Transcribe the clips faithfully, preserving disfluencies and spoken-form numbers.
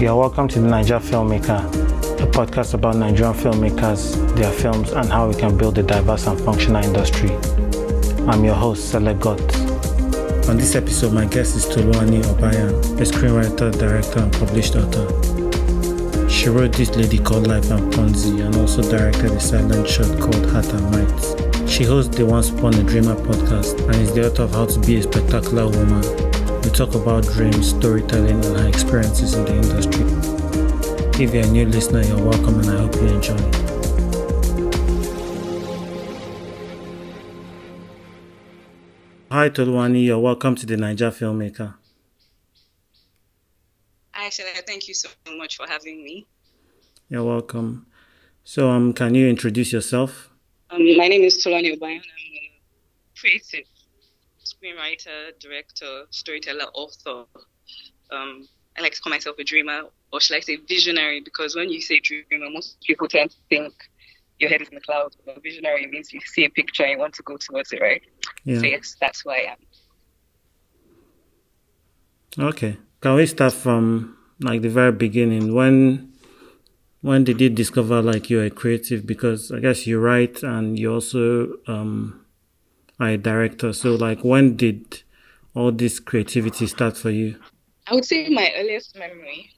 You're welcome to The Naija Filmmaker, a podcast about Nigerian filmmakers, their films, and how we can build a diverse and functional industry. I'm your host, Sele Got. On this episode, my guest is Toluwani Obayan, a screenwriter, director, and published author. She wrote This Lady Called Life and Ponzi, and also directed a silent short called Heart and Mites. She hosts The Once Upon a Dreamer podcast and is the author of How to Be a Spectacular Woman. We talk about dreams, storytelling, and her experiences in the industry. If you're a new listener, you're welcome, and I hope you enjoy. Hi, Toluwani. You're welcome to The Naija Filmmaker. Actually, thank you so much for having me. You're welcome. So, um, can you introduce yourself? Um, my name is Toluwani Obayan. I'm a creative screenwriter, director, storyteller, author. Um, I like to call myself a dreamer, or should I say visionary? Because when you say dreamer, most people tend to think your head is in the clouds. But visionary means you see a picture and you want to go towards it, right? Yeah. So yes, that's who I am. Okay. Can we start from like the very beginning? When when did you discover like you're a creative? Because I guess you write and you also um, are a director. So like when did all this creativity start for you? I would say my earliest memory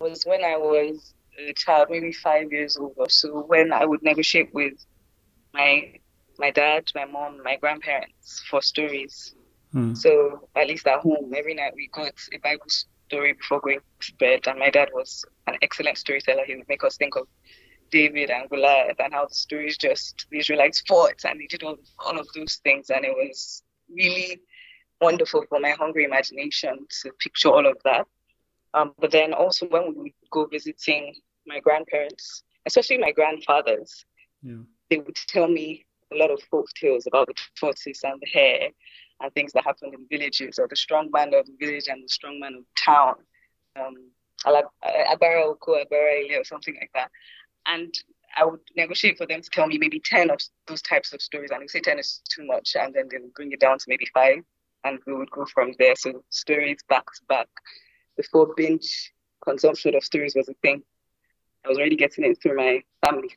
was when I was a child, maybe five years old or so, when I would negotiate with my my dad, my mom, my grandparents for stories. Hmm. So at least at home, every night we got a Bible story before going to bed. And my dad was an excellent storyteller. He would make us think of David and Goliath and how the stories just, the Israelites fought. And he did all, all of those things. And it was really wonderful for my hungry imagination to picture all of that. Um, but then also when we would go visiting my grandparents, especially my grandfathers, yeah. They would tell me a lot of folk tales about the tortoise and the hare, and things that happened in villages, or the strong man of the village and the strong man of town, um, Abara Oko, Abara Ile, or something like that. And I would negotiate for them to tell me maybe ten of those types of stories, and they would say ten is too much, and then they would bring it down to maybe five, and we would go from there. So stories back to back. Before binge consumption of stories was a thing, I was already getting it through my family.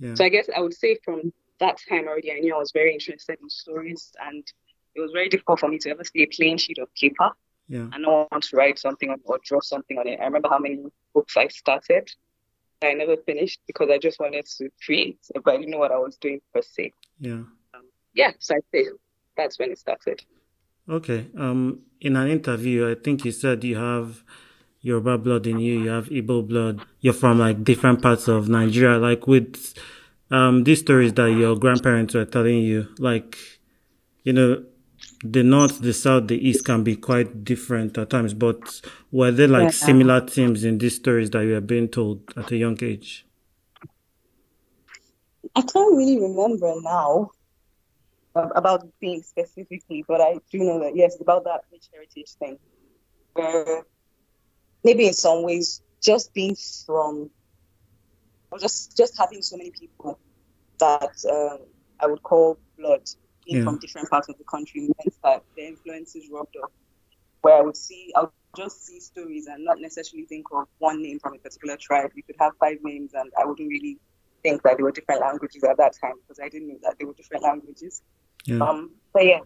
Yeah. So I guess I would say from that time already, I knew I was very interested in stories, and it was very difficult for me to ever see a plain sheet of paper. Yeah. And I want to write something on, or draw something on it. I remember how many books I started that I never finished because I just wanted to create, but I didn't know what I was doing per se. Yeah. Um, yeah, so I think that's when it started. Okay. Um, in an interview, I think you said you have Yoruba blood in you, you have Igbo blood. You're from like different parts of Nigeria. Like with um, these stories that your grandparents were telling you, like, you know, the north, the south, the east can be quite different at times, but were there like yeah. similar themes in these stories that you were being told at a young age? I can't really remember now about themes specifically, but I do know that, yes, about that rich heritage thing, where maybe in some ways just being from, or just, just having so many people that um, I would call blood, Yeah. from different parts of the country, meant that the influences rubbed off. Where I would see, I would just see stories and not necessarily think of one name from a particular tribe. We could have five names, and I wouldn't really think that they were different languages at that time because I didn't know that they were different languages. Yeah. Um, but yeah.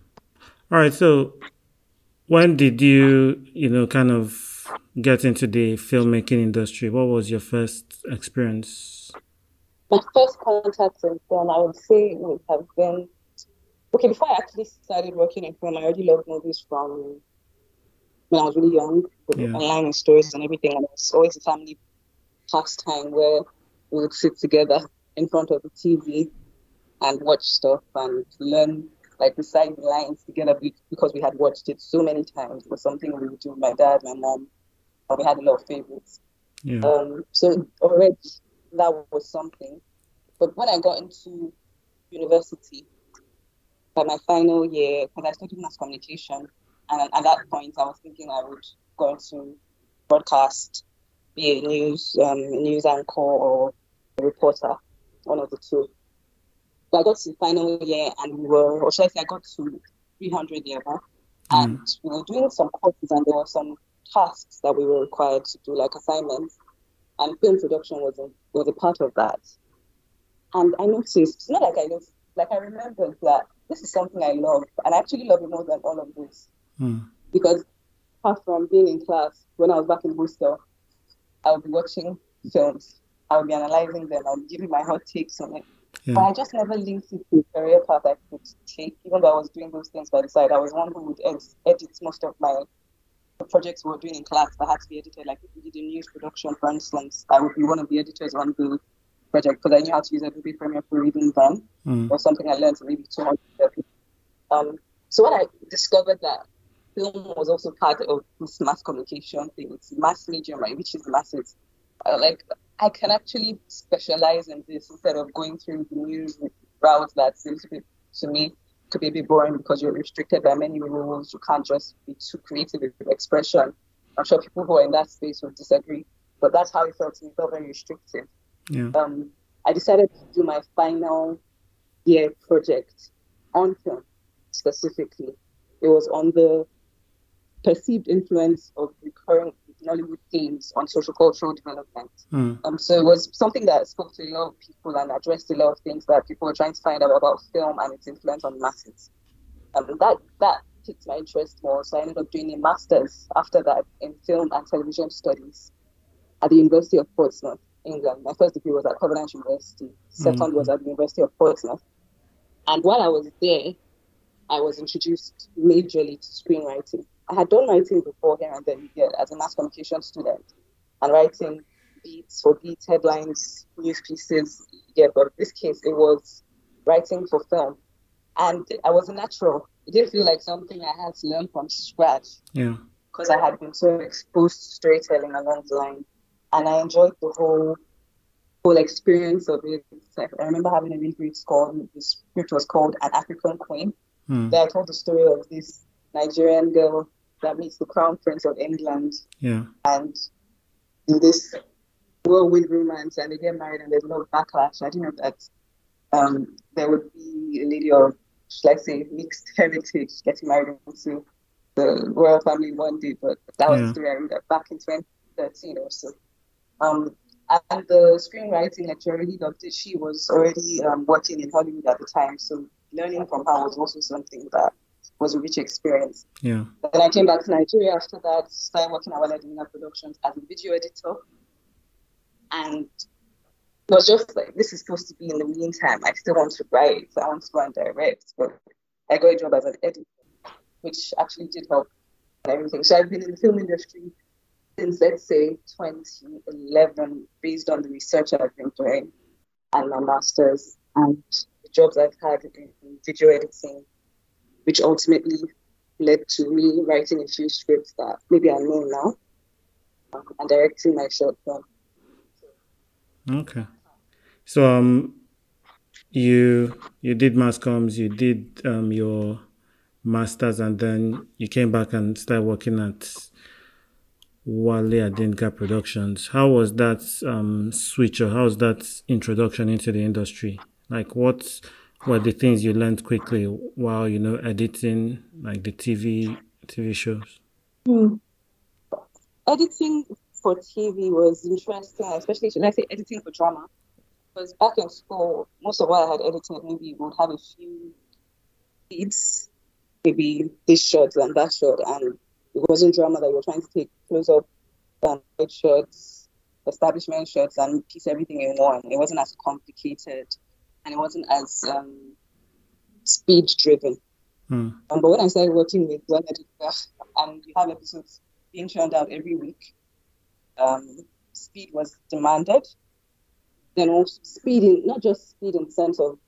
All right. So, when did you, you know, kind of get into the filmmaking industry? What was your first experience? My first contact with film, I would say, would have been. Okay, before I actually started working in film, I already loved movies from when I was really young, with yeah. online and stories and everything. And it was always a family pastime where we would sit together in front of the T V and watch stuff and learn, like, recite the lines together because we had watched it so many times. It was something we would do with my dad, my mom, and we had a lot of favorites. Yeah. Um, so already that was something. But when I got into university, by my final year, because I studied mass communication, and at that point I was thinking I would go into broadcast, be a news um, news anchor or a reporter, one of the two. So I got to the final year, and we were, or should I say, I got to three hundred year mark, and mm. we were doing some courses, and there were some tasks that we were required to do, like assignments, and film production was a, was a part of that. And I noticed, it's not like I noticed, like I remembered that this is something I love, and I actually love it more than all of this. Mm. Because apart from being in class, when I was back in hostel, I would be watching films, I would be analyzing them, I would give you my hot takes on it. Yeah. But I just never linked it to a career path I could take, even though I was doing those things by the side. I was one who would ed- edit most of my projects we were doing in class that had to be edited. Like if we did a news production, for instance, I would be one of the editors on the project because I knew how to use Adobe Premiere Pro even then, mm. or something I learned maybe two hundred thirty. Um, so when I discovered that film was also part of this mass communication thing, it's mass media, right, which is masses, I, like I can actually specialize in this instead of going through the news route that seems to be, to me, could be a bit boring because you're restricted by many rules. You can't just be too creative with expression. I'm sure people who are in that space would disagree, but that's how it felt to me. It felt very restrictive. Yeah. Um, I decided to do my final year project on film specifically. It was on the perceived influence of recurring Nollywood themes on social cultural development. Mm. Um, so it was something that spoke to a lot of people and addressed a lot of things that people were trying to find out about film and its influence on masses. Um, that that piqued my interest more, so I ended up doing a master's after that in film and television studies at the University of Portsmouth, England. My first degree was at Covenant University, second mm. was at the University of Portsmouth. And while I was there, I was introduced majorly to screenwriting. I had done writing before here and then yeah, as a mass communication student, and writing beats for beats, headlines, news pieces. Yeah, but in this case, it was writing for film, and I was a natural. It didn't feel like something I had to learn from scratch. Yeah, because I had been so exposed to storytelling along the line, and I enjoyed the whole whole experience of it. Like, I remember having a really great score. The script was called An African Queen. Mm. There, I told the story of this Nigerian girl that meets the Crown Prince of England, yeah, and in this whirlwind romance, and they get married, and there's a lot of backlash. I didn't know that um, there would be a lady of, shall I say, mixed heritage getting married into the royal family one day, but that was yeah. the story I read back in twenty thirteen or so. Um, and the screenwriting lecturer, really loved it. She was already um, working in Hollywood at the time, so learning from her was also something that was a rich experience. Yeah. Then I came back to Nigeria after that, started working at Wale Adenuga Productions as a video editor. And it was just like, this is supposed to be in the meantime. I still want to write, I want to go and direct. But I got a job as an editor, which actually did help and everything. So I've been in the film industry since, let's say, twenty eleven, based on the research I've been doing and my master's and the jobs I've had in video editing, which ultimately led to me writing a few scripts that maybe I know now, um, and directing my short film. Okay, so um, you you did mass comms, you did um, your masters, and then you came back and started working at Wale Adenuga Productions. How was that um, switch, or how was that introduction into the industry? Like what's What are the things you learned quickly while, you know, editing, like the T V T V shows? Hmm. Editing for T V was interesting, especially when I say editing for drama. Because back in school, most of what I had edited, maybe would have a few leads, maybe this shot and that shot, and it wasn't drama that we were trying to take close-up um, shots, establishment shots, and piece everything in one. It wasn't as complicated. And it wasn't as um, speed-driven. Mm. Um, but when I started working with one editor, and we have episodes being churned out every week, um, speed was demanded. Then also speed, in, not just speed in the sense of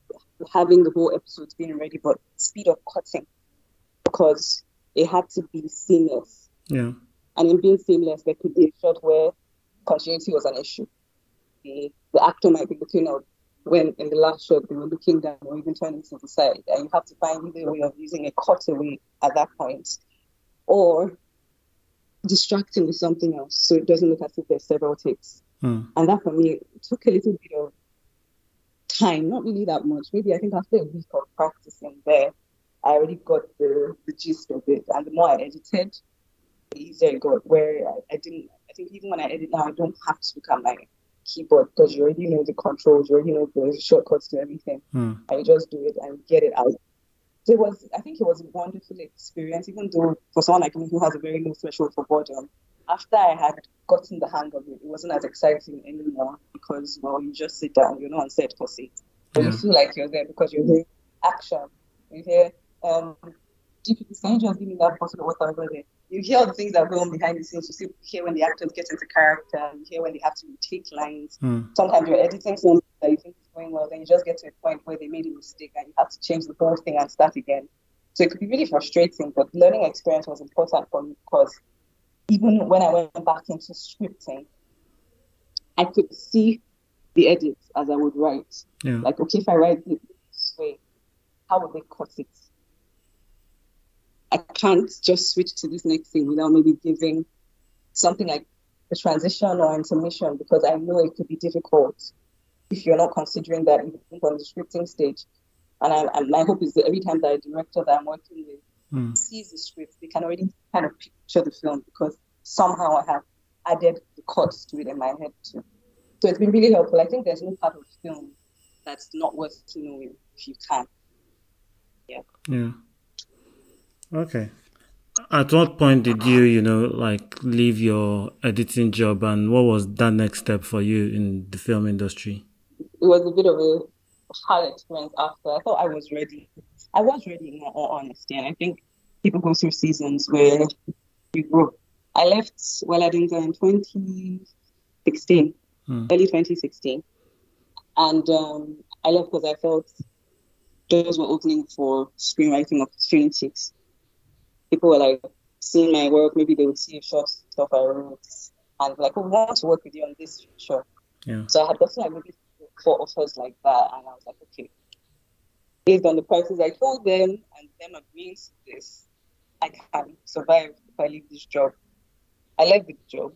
having the whole episode being ready, but speed of cutting, because it had to be seamless. Yeah. And in being seamless, there could be a shot where continuity was an issue. The, the actor might be looking out when in the last shot they were looking down or even turning to the side, and you have to find either way of using a cutaway at that point or distracting with something else so it doesn't look as if there's several takes. Mm. And that for me took a little bit of time, not really that much. Maybe I think after a week of practicing there, I already got the, the gist of it. And the more I edited, easier it got, where I, I didn't, I think even when I edit now, I don't have to look at my keyboard because you already know the controls, you already know the shortcuts to everything. Mm. I just do it and get it out. So it was, I think it was a wonderful experience, even though for someone like me who has a very low threshold for boredom, after I had gotten the hang of it, it wasn't as exciting anymore because, well, you just sit down, you're not on set for sake. But yeah. You feel like you're there because you hear action, you hear, um, do people, can you just give me that bottle of water over there? You hear all the things that go on behind the scenes. You see, you hear when the actors get into character, you hear when they have to take lines. Mm. Sometimes you're editing something that you think is going well, then you just get to a point where they made a mistake and you have to change the whole thing and start again. So it could be really frustrating, but learning experience was important for me because even when I went back into scripting, I could see the edits as I would write. Yeah. Like, okay, if I write it this way, how would they cut it? I can't just switch to this next thing without maybe giving something like a transition or intermission because I know it could be difficult if you're not considering that even on the scripting stage. And I, I, my hope is that every time that a director that I'm working with mm. sees the script, they can already kind of picture the film because somehow I have added the cuts to it in my head too. So it's been really helpful. I think there's no part of the film that's not worth knowing if you can. Yeah. Yeah. Okay. At what point did you, you know, like leave your editing job, and what was that next step for you in the film industry? It was a bit of a hard experience after. I thought I was ready. I was ready in all honesty, and I think people go through seasons where you grow. I left Wale Adenuga in twenty sixteen, hmm. early twenty sixteen, and um, I left because I felt doors were opening for screenwriting opportunities. People were like seeing my work, maybe they would see short stuff I wrote and like, oh, we want to work with you on this short. Yeah. So I had gotten like maybe four offers like that, and I was like, okay, based on the prices I told them and them agreeing to this, I can survive if I leave this job. I left the job.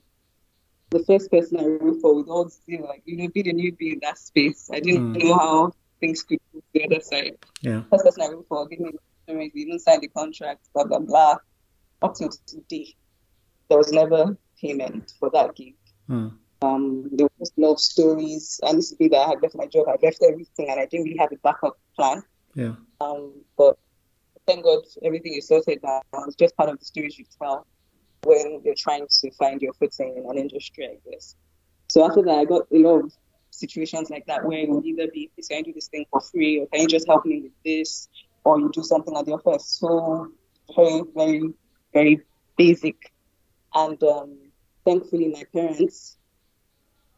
The first person I wrote for with all zeal, like, you know, be the newbie in that space. I didn't mm. know how things could go the other side. Yeah. First person I wrote for gave me we even signed the contract, blah, blah, blah. Up to today, there was never payment for that gig. Mm. Um, there was love stories. And this is the day that I had left my job. I left everything and I didn't really have a backup plan. Yeah. Um, but thank God everything is sorted now. It's just part of the stories you tell when you're trying to find your footing in an industry, I guess. So after that, I got a lot of situations like that where it would either be, can you do this thing for free, or can you just help me with this? Or you do something at the office, so very, very, very basic. And um, thankfully, my parents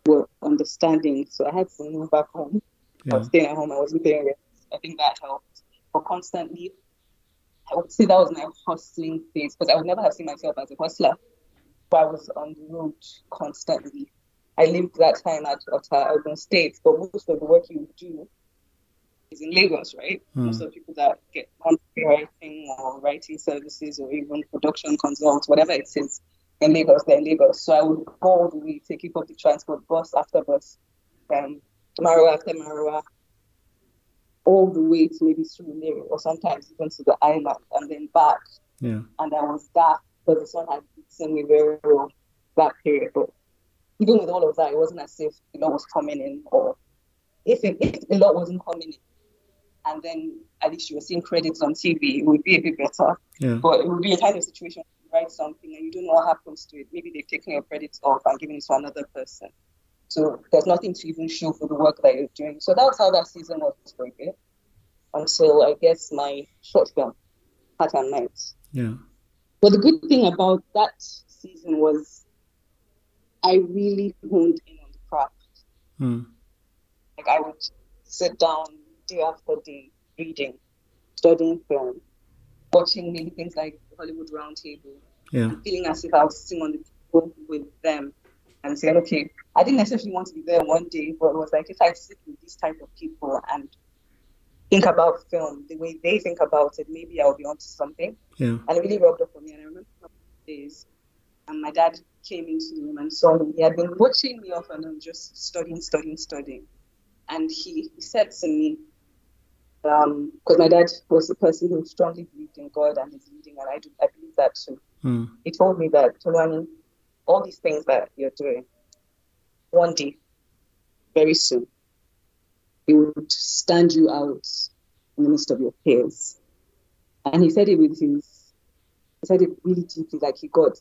were understanding, so I had to move back home. Yeah. I was staying at home, I wasn't paying rent. I think that helped. But constantly, I would say that was my hustling phase, because I would never have seen myself as a hustler, but I was on the road constantly. I lived that time at Ogun State, but most of the work you do is in Lagos, right? Mm. Most of the people that get on writing or writing services or even production consults, whatever it is, in Lagos, they're in Lagos. So I would go all the way, taking public transport, bus after bus, um, Marawa after Marawa, all the way to maybe Surulere, or sometimes even to the island, and then back. Yeah. And I was dark, because the sun had beaten me very well that period. But even with all of that, it wasn't as if the law was coming in, or if, it, if the law wasn't coming in, and then at least you were seeing credits on T V, it would be a bit better. Yeah. But it would be a kind of situation where you write something and you don't know what happens to it. Maybe they've taken your credits off and given it to another person. So there's nothing to even show for the work that you're doing. So that was how that season was for a bit. Until, I guess, my short film, Heart and Mites. Yeah. But the good thing about that season was I really honed in on the craft. Mm. Like, I would sit down day after day, reading, studying film, watching many things like Hollywood Roundtable, yeah. and feeling as if I was sitting on the table with them and saying, okay, I didn't necessarily want to be there one day, but it was like, if I sit with these type of people and think about film the way they think about it, maybe I'll be onto something. Yeah. And it really rubbed off on me. And I remember a couple of days, and my dad came into the room and saw me. He had been watching me off and on, just studying, studying, studying. And he, he said to me, Um, because my dad was the person who strongly believed in God and his leading, and I do, I believe that too. Mm. He told me that, Toluwani, all these things that you're doing, one day, very soon, it would stand you out in the midst of your peers. And he said it with his, he said it really deeply, like he got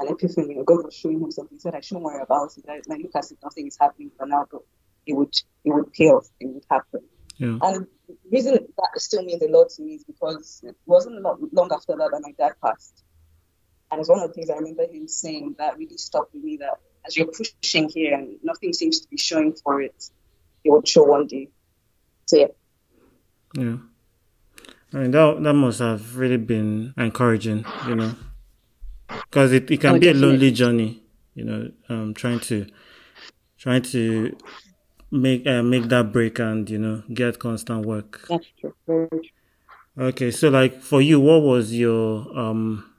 an epiphany, or God was showing him something. He said, I shouldn't worry about it. Like, look as if nothing is happening for now, but it would, it would pay off, it would happen. Yeah. And the reason that still means a lot to me is because it wasn't long after that that my dad passed. And it's one of the things I remember him saying that really stuck with me, that as you're pushing here and nothing seems to be showing for it, it will show one day. So, yeah. Yeah. I mean, that, that must have really been encouraging, you know, because it, it can oh, be definitely. a lonely journey, you know, um, trying to, trying to make uh, make that break and, you know, get constant work. That's true. Very true. Okay. So like for you, what was your, um,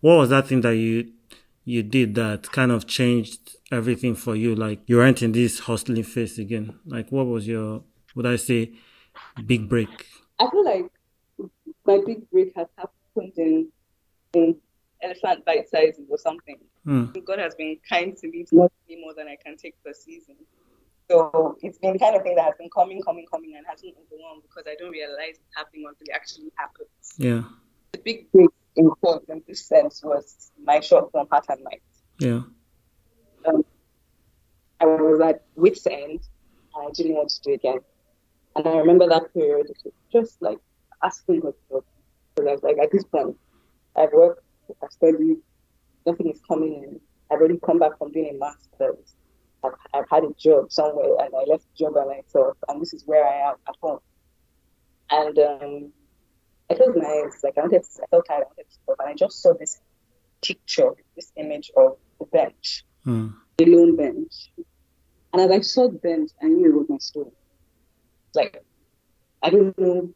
what was that thing that you, you did that kind of changed everything for you? Like you weren't in this hustling phase again. Like what was your, would I say, big break? I feel like my big break has happened in, in elephant bite sizes or something. Mm. God has been kind to me, to me more than I can take per season. So it's been the kind of thing that has been coming, coming, coming and hasn't overwhelmed because I don't realize it's happening until it actually happens. Yeah. The big break in court in this sense was my short film Heart and Mites. Yeah. Um, I was at wit's end and I didn't want to do it again. And I remember that period just like asking God for help. Like at this point, I've worked, I've studied, nothing is coming in. I've already come back from doing a master's. I've, I've had a job somewhere and I left the job by myself. And this is where I am at home. And um, I closed my eyes. Like I wanted to, I felt tired, I wanted to stop. And I just saw this picture, this image of the bench, mm. the lone bench. And as I saw the bench, I knew it was my story. Like, I don't know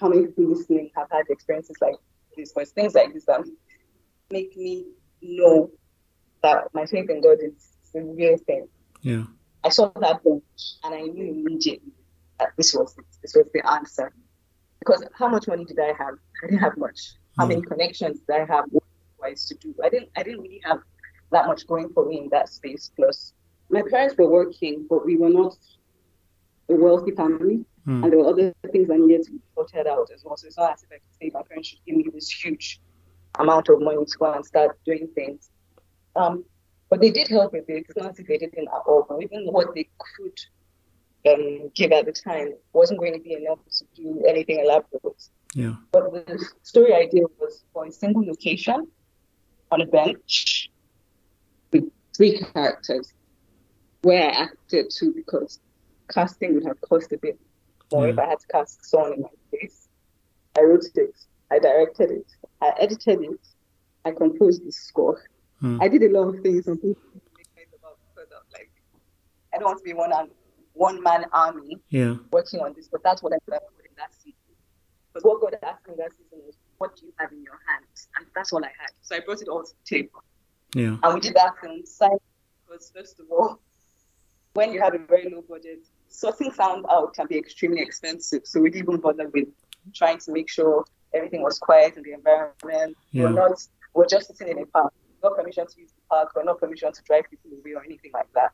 how many people listening have had experiences like this, but things like this that make me know that my faith in God is the real thing. Yeah. I saw that bench and I knew immediately that this was it. This was the answer. Because how much money did I have? I didn't have much. How mm. many connections did I have? What was to do? I didn't. I didn't really have that much going for me in that space. Plus, my parents were working, but we were not a wealthy family, mm. and there were other things I needed to be sorted out as well. So it's not as if I could say my parents should give me this huge amount of money to go and start doing things. Um, but they did help with it. It's not as if they didn't at all. But even what they could um, give at the time wasn't going to be enough to do anything elaborate. Yeah. But the story idea was for a single location on a bench with three characters where I acted too, because casting would have cost a bit more yeah. if I had to cast someone in my face. I wrote it, I directed it, I edited it, I composed the score. Hmm. I did a lot of things and things about because of like I don't want to be one one man army yeah. working on this, but that's what I could have put in that season. Because what God asked me that season was, what do you have in your hands? And that's all I had. So I brought it all to the table. Yeah. And we did that in silence because first of all, when you have a very low budget, sorting sound out can be extremely expensive. So we didn't even bother with trying to make sure everything was quiet in the environment. Yeah. We're not, we're just sitting in a park. No permission to use the park, or no permission to drive people away or anything like that.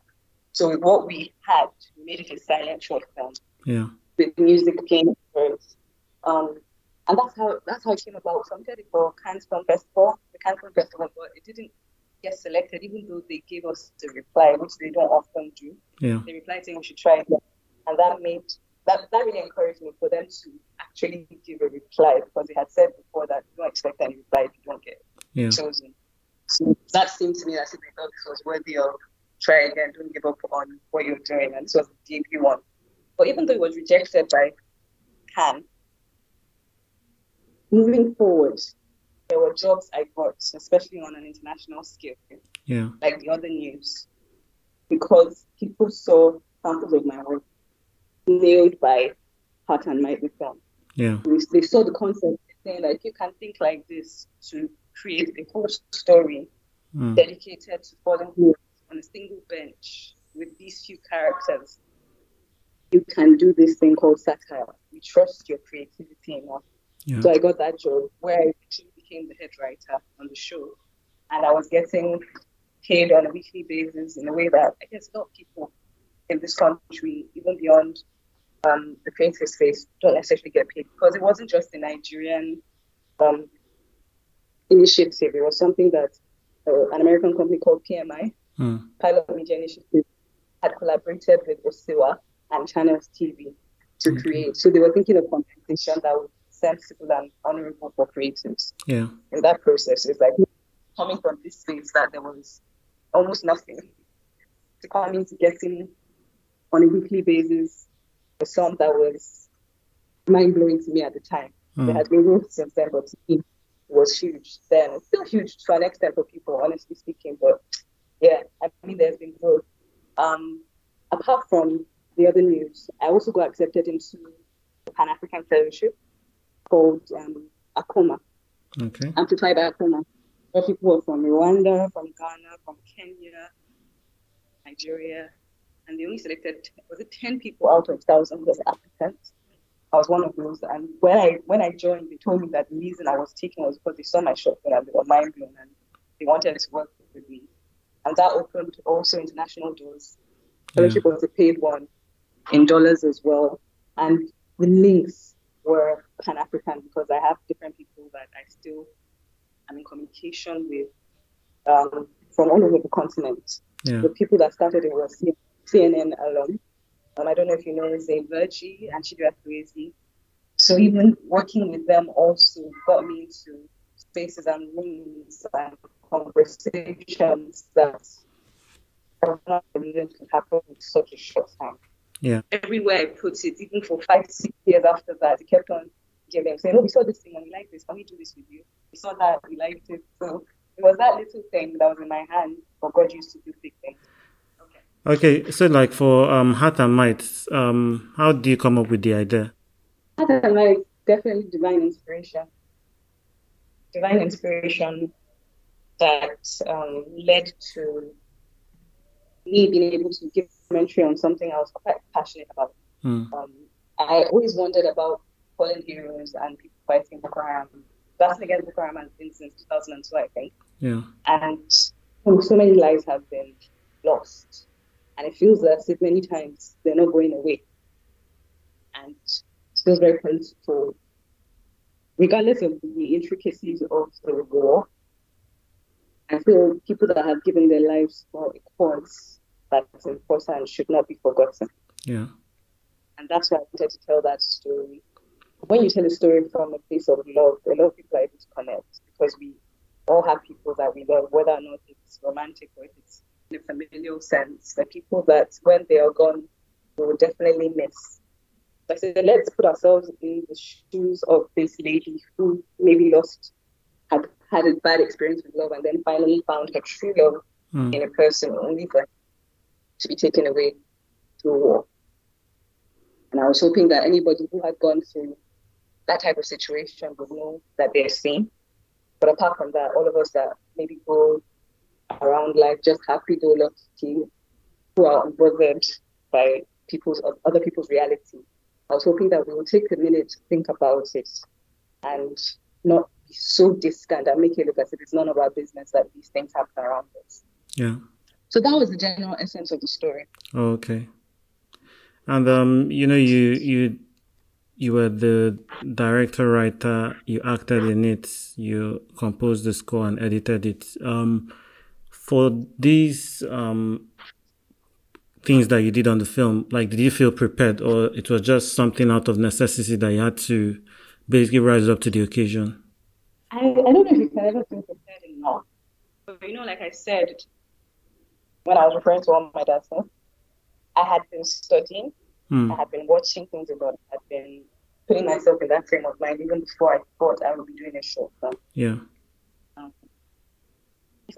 So with what we had, we made it a silent short film. Yeah. With music playing first. Um, and that's how that's how it came about. So I'm doing it for Cannes Film Festival, the Cannes Film Festival, but it didn't get selected, even though they gave us the reply, which they don't often do. Yeah. They replied saying we should try again. And that made that, that really encouraged me for them to actually give a reply, because they had said before that you don't expect any reply if you don't get yeah. chosen. So that seemed to me as if they thought this was worthy of trying again, don't give up on what you're doing, and this was the debut one. But even though it was rejected by Cannes, moving forward, there were jobs I got, especially on an international scale, yeah. like the other news, because people saw samples of my work nailed by Heart and Might with them. Yeah. They saw the concept, saying like, you can think like this to create a whole story mm. dedicated to fallen heroes on a single bench with these few characters. you can do this thing called satire. We trust your creativity enough. Yeah. So I got that job where I actually became the head writer on the show. And I was getting paid on a weekly basis in a way that I guess a lot of people in this country, even beyond um, the creative space, don't necessarily get paid, because it wasn't just a Nigerian um, initiative. It was something that uh, an American company called P M I, mm. Pilot Media Initiative, had collaborated with Osewa and Channels T V to okay. create. So they were thinking of compensation that was sensible and honorable for creatives. Yeah. In that process, it's like coming from this space that there was almost nothing to come into getting on a weekly basis a sum that was mind blowing to me at the time. Mm. There had been growth since then, but to me, it was huge then. It's still huge to an extent for people, honestly speaking. But yeah, I mean, there's been growth. Um, apart from the other news, I also got accepted into a Pan African fellowship called um, Akoma. Okay. Amplified by Akoma. Where people were from Rwanda, from Ghana, from Kenya, Nigeria, and they only selected was it ten people out of thousands of applicants. I was one of those, and when I when I joined, they told me that the reason I was taken was because they saw my short film and they were mind blown and they wanted to work with me. And that opened also international doors. The fellowship yeah. was a paid one in dollars as well. And the links were Pan-African because I have different people that I still am in communication with um, from all over the continent. Yeah. The people that started it were C N N alum. Um, I don't know if you know Zane Virgie and Chidera Thuezi. So even working with them also got me into spaces and links and conversations that are not even to happen in such a short time. Yeah. Everywhere I put it, even for five, six years after that, it kept on giving, saying, "Oh, we saw this thing and we like this. Can we do this with you? We saw that, we liked it." So it was that little thing that was in my hand, but God used to do big things. Okay. Okay. So, like for um, Heart and Mites, um, how do you come up with the idea? Heart and Mites, definitely divine inspiration. Divine inspiration. That um, led to me being able to give commentary on something I was quite passionate about. Mm. Um, I always wondered about fallen heroes and people fighting Boko Haram. That's against Boko Haram has been since two thousand two, I think. Yeah. And so many lives have been lost. And it feels as if many times they're not going away. And it feels very painful. Regardless of the intricacies of the war, I feel people that have given their lives for a cause that's important should not be forgotten. Yeah. And that's why I wanted to tell that story. When you tell a story from a place of love, a lot of people are able to connect because we all have people that we love, whether or not it's romantic or if it's in a familial sense. The people that, when they are gone, we will definitely miss. But I said, let's put ourselves in the shoes of this lady who maybe lost had had a bad experience with love and then finally found her true love mm. in a person only for to be taken away through war. And I was hoping that anybody who had gone through that type of situation would know that they're seen. But apart from that, all of us that maybe go around life just happy-go-lucky, who are bothered by people's other people's reality, I was hoping that we would take a minute to think about it and not so distant and make you look as if it's none of our business that these things happen around us. Yeah. So that was the general essence of the story. Oh, okay. And um, you know, you you you were the director writer. You acted in it. You composed the score and edited it. Um, for these um things that you did on the film, like, did you feel prepared, or it was just something out of necessity that you had to basically rise up to the occasion? I, I don't know if you can ever feel prepared enough. But, you know, like I said, when I was referring to all my dad's stuff, I had been studying. Mm. I had been watching things about it. I had been putting myself in that frame of mind even before I thought I would be doing a short film. Yeah. Um,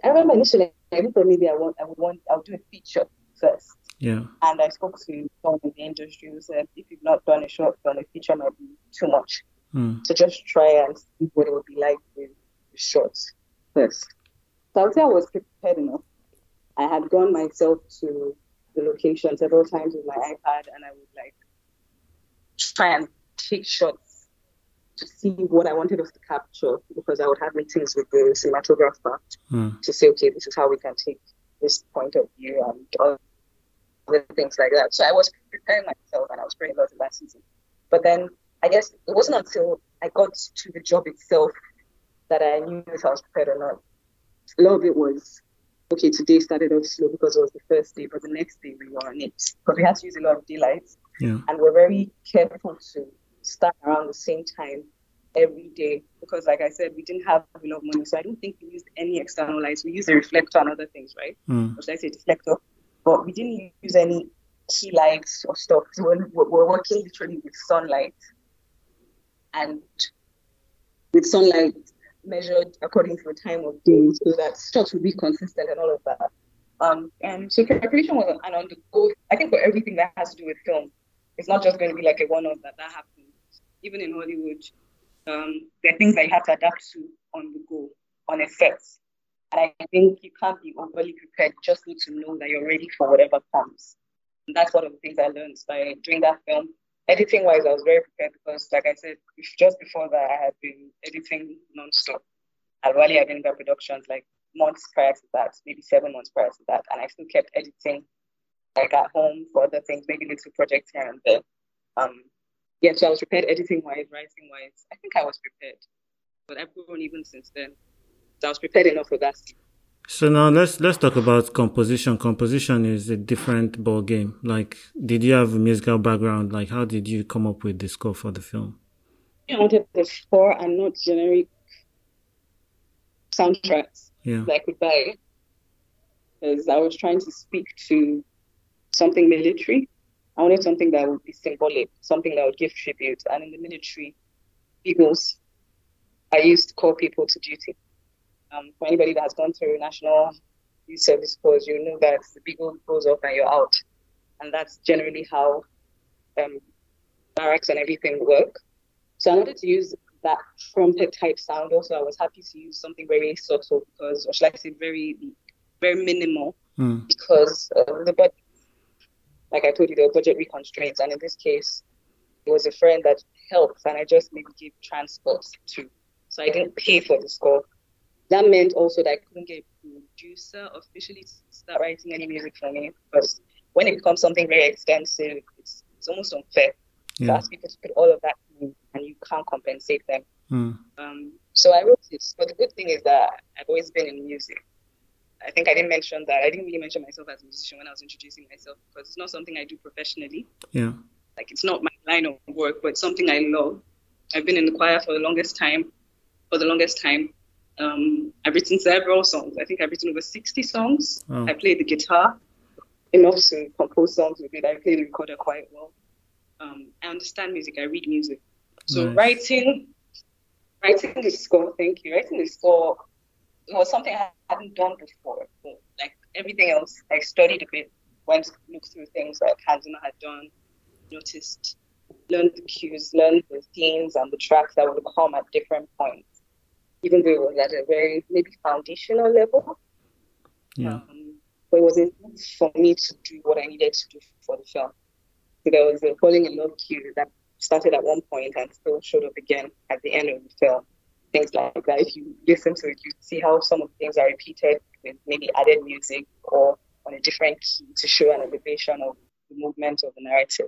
I remember initially, I even thought maybe I, want, I would want, I would do a feature first. Yeah. And I spoke to someone in the industry who said, if you've not done a short film, a feature might be too much. Mm. So just try and see what it would be like with the shots first. So I would say I was prepared enough. I had gone myself to the location several times with my iPad, and I would like try and take shots to see what I wanted us to capture, because I would have meetings with the cinematographer mm. to say, okay, this is how we can take this point of view and other things like that. So I was preparing myself and I was preparing a lot of that season. But then I guess it wasn't until I got to the job itself that I knew if I was prepared or not. A lot of it was, okay, today started off slow because it was the first day, but the next day we were on it. Because we had to use a lot of daylight. Yeah. And we're very careful to start around the same time every day. Because like I said, we didn't have a lot of money. So I don't think we used any external lights. We used a reflector and other things, right? Mm. Or should I say deflector? But we didn't use any key lights or stuff. So we're, we're working literally with sunlight. And with sunlight measured according to the time of day, so that shots would be consistent and all of that. Um, and so preparation was an on-the-go. I think for everything that has to do with film, it's not just going to be like a one-off that that happens. Even in Hollywood, um, there are things that you have to adapt to on the go, on a set. And I think you can't be overly prepared. You just need to know that you're ready for whatever comes. And that's one of the things I learned by doing that film. Editing-wise, I was very prepared because, like I said, just before that, I had been editing non-stop at Wale Adenuga Productions, like months prior to that, maybe seven months prior to that, and I still kept editing, like at home for other things, maybe little projects here and there. Um, yeah, so I was prepared editing-wise, writing-wise. I think I was prepared, but I've grown even since then. So I was prepared enough for that. So now let's let's talk about composition. Composition is a different ball game. Like, did you have a musical background? Like, how did you come up with the score for the film? I wanted the score and not generic soundtracks. Yeah. Like with that, because I was trying to speak to something military. I wanted something that would be symbolic, something that would give tribute. And in the military, eagles I used to call people to duty. Um, for anybody that has gone through National Youth Service Corps, you know that the beagle goes off and you're out. And that's generally how um, barracks and everything work. So I wanted to use that trumpet-type sound also. I was happy to use something very subtle because, or should I say very, very minimal, mm. because uh, the budget, like I told you, there were budgetary constraints. And in this case, it was a friend that helped, and I just maybe gave transport to. So I didn't pay for the score. That meant also that I couldn't get a producer officially to start writing any music for me, because when it becomes something very expensive, it's, it's almost unfair yeah. to ask people to put all of that in and you can't compensate them. Mm. Um, so I wrote it. But the good thing is that I've always been in music. I think I didn't mention that. I didn't really mention myself as a musician when I was introducing myself, because it's not something I do professionally. Yeah, like it's not my line of work, but it's something I love. I've been in the choir for the longest time, for the longest time. Um, I've written several songs. I think I've written over sixty songs. Oh. I played the guitar enough to compose songs with it. I play the recorder quite well. Um, I understand music. I read music. So nice. writing, writing the score. Thank you. Writing the score was something I hadn't done before. So, like everything else, I studied a bit, went to look through things that Hanzina had done, noticed, learned the cues, learned the themes and the tracks that would come at different points. Even though it was at a very, maybe foundational level. Yeah. Um, but it was enough for me to do what I needed to do for the film. So there was a falling in love cue that started at one point and still showed up again at the end of the film. Things like that. If you listen to it, you see how some of the things are repeated with maybe added music or on a different key to show an elevation of the movement of the narrative.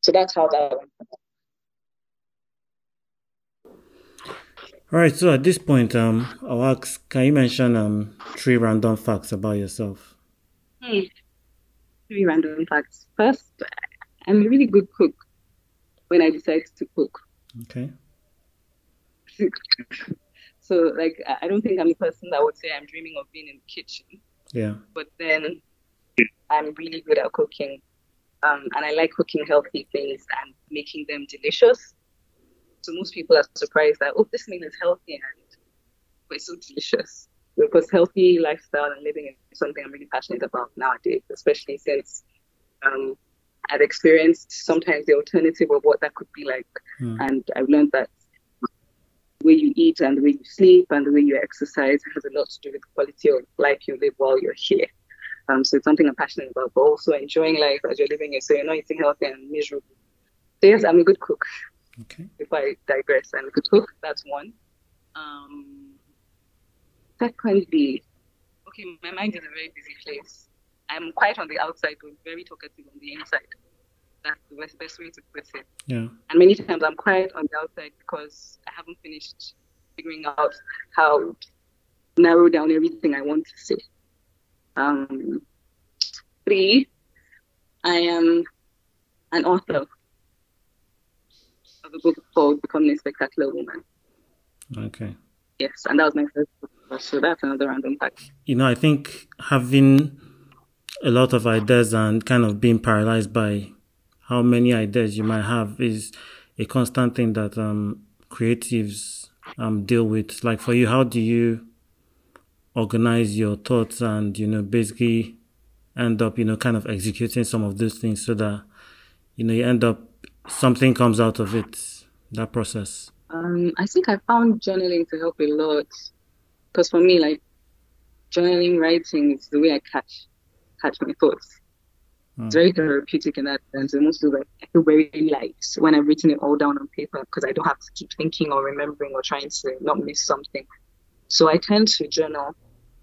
So that's how that went. All right, so at this point, um, I'll ask, can you mention um three random facts about yourself? Hmm. Three random facts. First, I'm a really good cook when I decide to cook. Okay. So, like, I don't think I'm the person that would say I'm dreaming of being in the kitchen. Yeah. But then I'm really good at cooking. Um, and I like cooking healthy things and making them delicious. So most people are surprised that, oh, this meal is healthy and but it's so delicious. Because healthy lifestyle and living is something I'm really passionate about nowadays, especially since um, I've experienced sometimes the alternative of what that could be like. Mm. And I've learned that the way you eat and the way you sleep and the way you exercise has a lot to do with the quality of life you live while you're here. Um, so it's something I'm passionate about, but also enjoying life as you're living it. So you're not eating healthy and miserable. So yes, I'm a good cook. Okay. If I digress, I'm a good cook. That's one. Um, secondly, okay, my mind is a very busy place. I'm quiet on the outside, but very talkative on the inside. That's the best, best way to put it. Yeah. And many times I'm quiet on the outside because I haven't finished figuring out how to narrow down everything I want to say. Um, three, I am an author of a book called Becoming a Spectacular Woman. Okay. Yes, and that was my first book. So that's another random fact. You know, I think having a lot of ideas and kind of being paralyzed by how many ideas you might have is a constant thing that um, creatives um, deal with. Like for you, how do you organize your thoughts and, you know, basically end up, you know, kind of executing some of those things so that, you know, you end up, something comes out of it, that process? Um, I think I found journaling to help a lot. Because for me, like, journaling, writing is the way I catch catch my thoughts. Mm. It's very therapeutic in that sense. It mostly, like, I feel very light when I've written it all down on paper because I don't have to keep thinking or remembering or trying to not miss something. So I tend to journal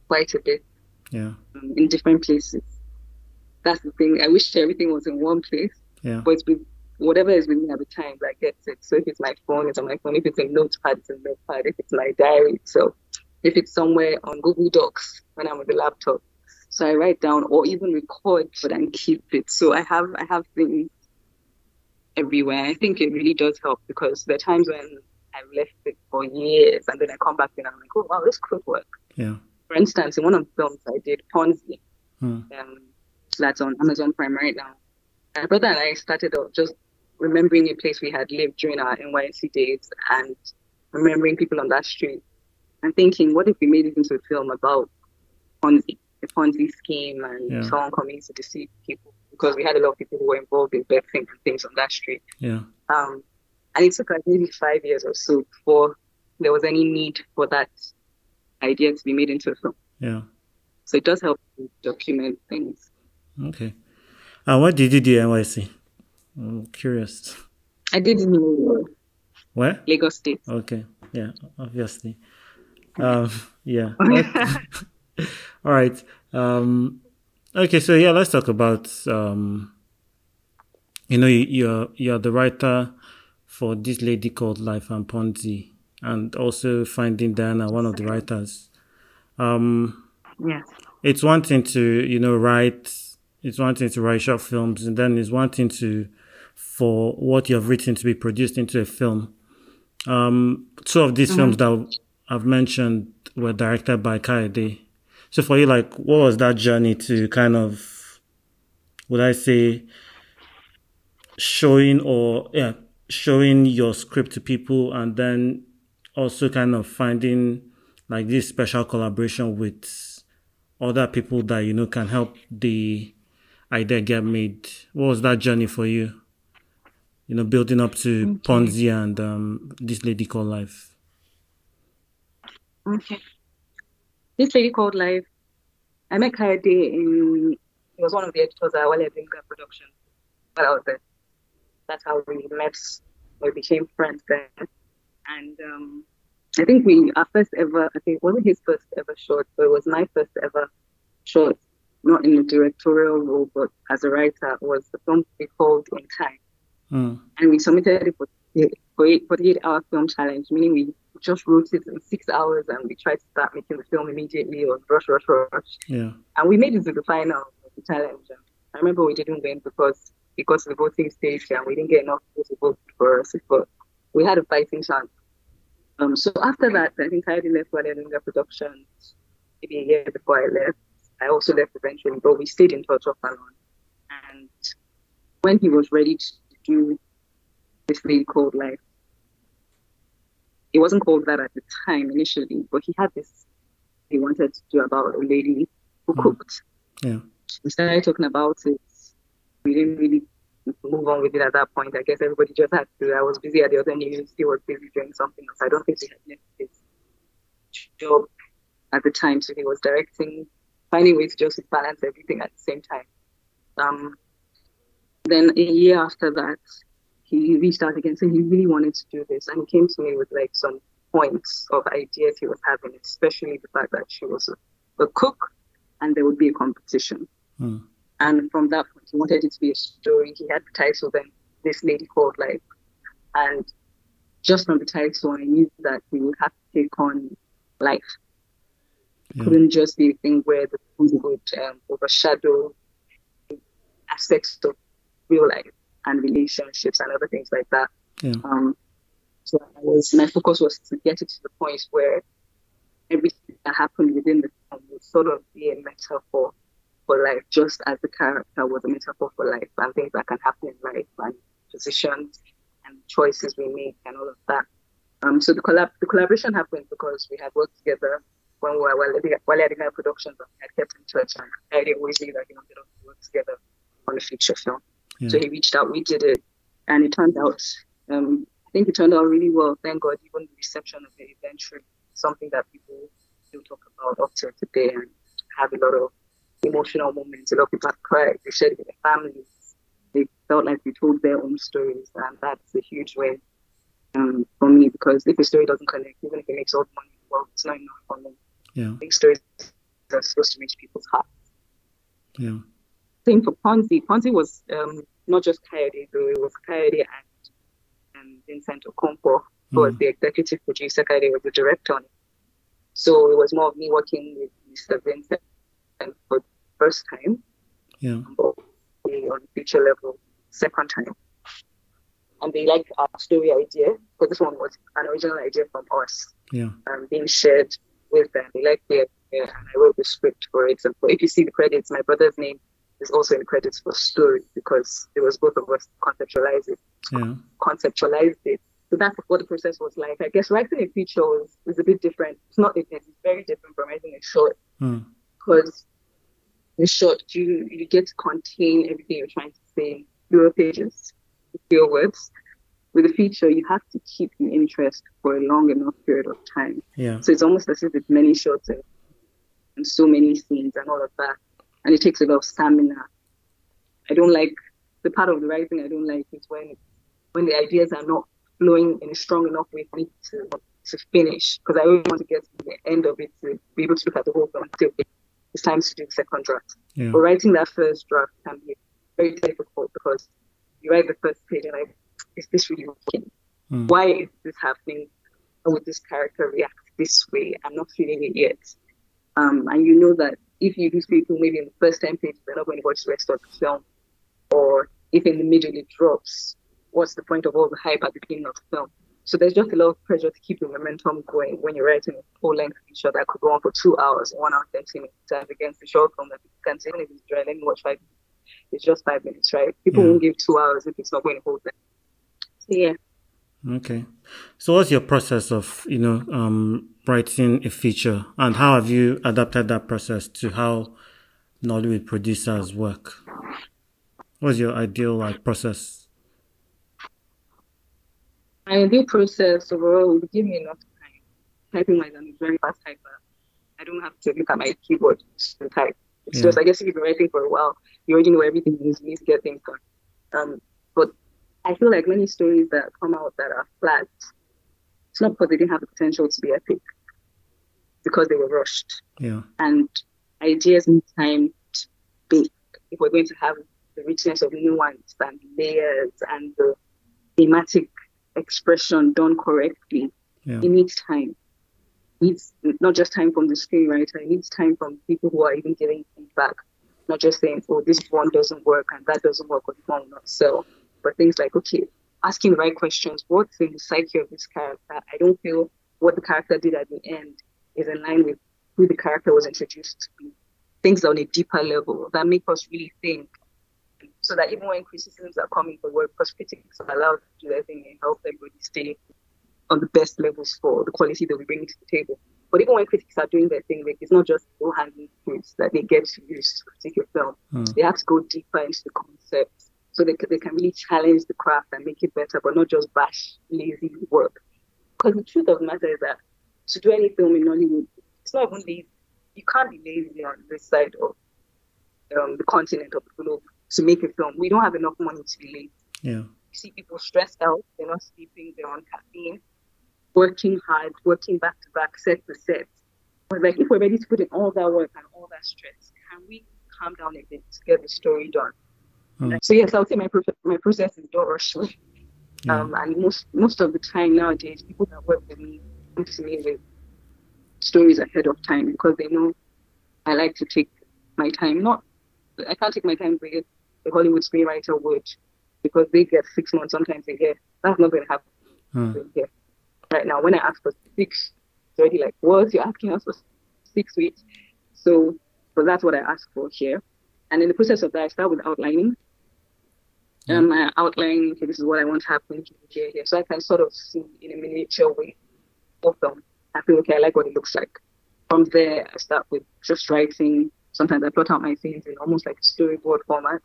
quite a bit, yeah, um, in different places. That's the thing. I wish everything was in one place. Yeah. But it's with, whatever is with me at the time, like, that's it. So if it's my phone, it's on my phone. If it's a notepad, it's a notepad. If it's my diary, so... if it's somewhere on Google Docs when I'm with the laptop. So I write down or even record, but then keep it. So I have I have things everywhere. I think it really does help because there are times when I've left it for years and then I come back and I'm like, oh, wow, this could work. Yeah. For instance, in one of the films I did, Ponzi, hmm. um, that's on Amazon Prime right now. My brother and I started off just remembering a place we had lived during our N Y C days and remembering people on that street. I'm thinking, what if we made it into a film about Ponzi, the Ponzi scheme and yeah. someone coming to deceive people? Because we had a lot of people who were involved in betting and things on that street. Yeah. Um, and it took like maybe five years or so before there was any need for that idea to be made into a film. Yeah. So it does help to document things. Okay. And uh, what did you do in N Y C? I'm curious. I did in Lagos. Where? Lagos State. Okay. Yeah, obviously. Um, yeah. All right. Um, okay. So yeah, let's talk about, um, you know, you, you're, you're the writer for This Lady Called Life and Ponzi, and also Finding Diana, one of the writers. Um, yes. It's one thing to, you know, write, it's one thing to write short films, and then it's one thing to, for what you've written to be produced into a film. Um, two of these mm-hmm. films that I've mentioned were directed by Kaede. So for you, like, what was that journey to kind of, would I say, showing or yeah, showing your script to people, and then also kind of finding like this special collaboration with other people that, you know, can help the idea get made? What was that journey for you? You know, building up to okay. Ponzi and um, This Lady Called Life. Okay. This Lady Called Life, I met Kaede in, he was one of the editors at Wale Adenuga Productions when I was there. That's how we met, we became friends there. And um, I think we, our first ever, I think it wasn't his first ever short, but it was my first ever short, not in the directorial role, but as a writer, was the film we called In Time. Mm. And we submitted it for forty-eight hour film challenge, meaning we just wrote it in six hours and we tried to start making the film immediately or rush, rush, rush. Yeah. And we made it to the final of the challenge. And I remember we didn't win because it got to the voting stage and we didn't get enough people to vote for us, but we had a fighting chance. Um, so after that, I think I left Wale Adenuga Productions maybe a year before I left. I also left eventually, but we stayed in touch off and on. And when he was ready to do This Lady Called Life, it wasn't called that at the time initially, but he had this he wanted to do about a lady who cooked. Yeah. We started talking about it. We didn't really move on with it at that point. I guess everybody just had to. I was busy at the other news. He was busy doing something else. I don't think he had left his job at the time, so he was directing, finding ways to just balance everything at the same time. Um. Then a year after that, he reached out again, saying he really wanted to do this, and he came to me with like some points of ideas he was having, especially the fact that she was a, a cook and there would be a competition. Hmm. And from that point, he wanted it to be a story. He had the title then, This Lady Called Life. And just from the title, I knew that we would have to take on life. Yeah. Couldn't just be a thing where the food would um, overshadow aspects of real life and relationships and other things like that. Yeah. Um, so I was, my focus was to get it to the point where everything that happened within the film would sort of be a metaphor for life, just as the character was a metaphor for life and things that can happen in life and positions and choices we make and all of that. Um, so the collab the collaboration happened because we had worked together when we were at Wale Adenuga Productions and we had kept in touch, and the idea always be that he wanted us to work together on a feature film. Yeah. So he reached out, we did it, and it turned out, um, I think it turned out really well, thank God. Even the reception of the adventure, something that people still talk about up till today and have a lot of emotional moments. A lot of people have cried, they shared it with their families, they felt like they told their own stories, and that's a huge win um, for me, because if a story doesn't connect, even if it makes all the money in the world, it's not enough for me. Yeah. Big stories are supposed to reach people's hearts. Yeah. Same for Ponzi. Ponzi was um, not just Kayode, though, it was Kayode and, and Vincent Okonkwo, who mm. was the executive producer. Kayode was the director on it. So it was more of me working with Mister Vincent and for the first time, yeah, on feature level, second time. And they liked our story idea, because this one was an original idea from us, yeah, um, being shared with them. They liked the idea, and I wrote the script for it. And for, if you see the credits, my brother's name is also in the credits for story, because it was both of us conceptualized it. Yeah. Conceptualized it. So that's what the process was like. I guess writing a feature was, was a bit different. It's not, it's very different from writing a short. Mm. Because in short, you, you get to contain everything you're trying to say, fewer pages, fewer words. With a feature, you have to keep the interest for a long enough period of time. Yeah. So it's almost as if it's many shots and, and so many scenes and all of that. And it takes a lot of stamina. I don't like, the part of the writing I don't like is when when the ideas are not flowing in a strong enough way for me to, to finish. Because I always want to get to the end of it, to be able to look at the whole film and say, it's time to do the second draft. Yeah. But writing that first draft can be very difficult, because you write the first page and like, is this really working? Mm. Why is this happening? How would this character react this way? I'm not feeling it yet. Um, and you know that if you do people maybe in the first ten pages, they're not going to watch the rest of the film. Or if in the middle it drops, what's the point of all the hype at the beginning of the film? So there's just a lot of pressure to keep the momentum going when you're writing a full length feature that could go on for two hours, one hour, thirteen minutes, against the short film that people can say, even if it's dry, let me watch five minutes. It's just five minutes, right? People yeah. won't give two hours if it's not going to hold them. So, yeah. Okay. So what's your process of, you know, um, writing a feature, and how have you adapted that process to how Nollywood producers work? What's your ideal like process? My ideal process overall would give me enough time. Typing wise, I'm a very fast typer. I don't have to look at my keyboard to type. It's yeah. just, I guess if you've been writing for a while, you already know everything you need to get things done. Um, but I feel like many stories that come out that are flat, it's not because they didn't have the potential to be epic, because they were rushed. Yeah. And ideas need time to bake. If we're going to have the richness of nuance and layers and the thematic expression done correctly, yeah. it needs time. It needs not just time from the screenwriter, it needs time from people who are even giving feedback, not just saying, oh, this one doesn't work and that doesn't work or this one will not sell. But things like, okay, asking the right questions, what's in the psyche of this character? I don't feel what the character did at the end is in line with who the character was introduced to be. Things on a deeper level that make us really think. So that even when criticisms are coming for work, because critics are allowed to do their thing and help everybody stay on the best levels for the quality that we bring to the table. But even when critics are doing their thing, like, it's not just low-hanging fruits that they get to use to critique a film. Mm. They have to go deeper into the concept so they, they can really challenge the craft and make it better, but not just bash lazy work. Because the truth of the matter is that to do any film in Nollywood, it's not even lazy. You can't be lazy on this side of um, the continent of the globe. To make a film, we don't have enough money to be late. Yeah. You see people stressed out, they're not sleeping, they're on caffeine, working hard, working back to back, set to set. But like, if we're ready to put in all that work and all that stress, can we calm down a bit to get the story done? Mm. So yes, I would say my process, my process is don't rush me. Yeah. Um, and most most of the time nowadays, people that work with me come to me with stories ahead of time because they know I like to take my time. Not I can't take my time the the Hollywood screenwriter would, because they get six months. Sometimes they get that's not going to happen. Mm. Get, right now, when I ask for six, it's already like, what, you're asking us for six weeks? So, but that's what I ask for here. And in the process of that, I start with outlining. Um, I outline, okay, this is what I want to happen here, here. So I can sort of see in a miniature way of them. I feel, okay, I like what it looks like. From there, I start with just writing. Sometimes I plot out my scenes in almost like a storyboard format.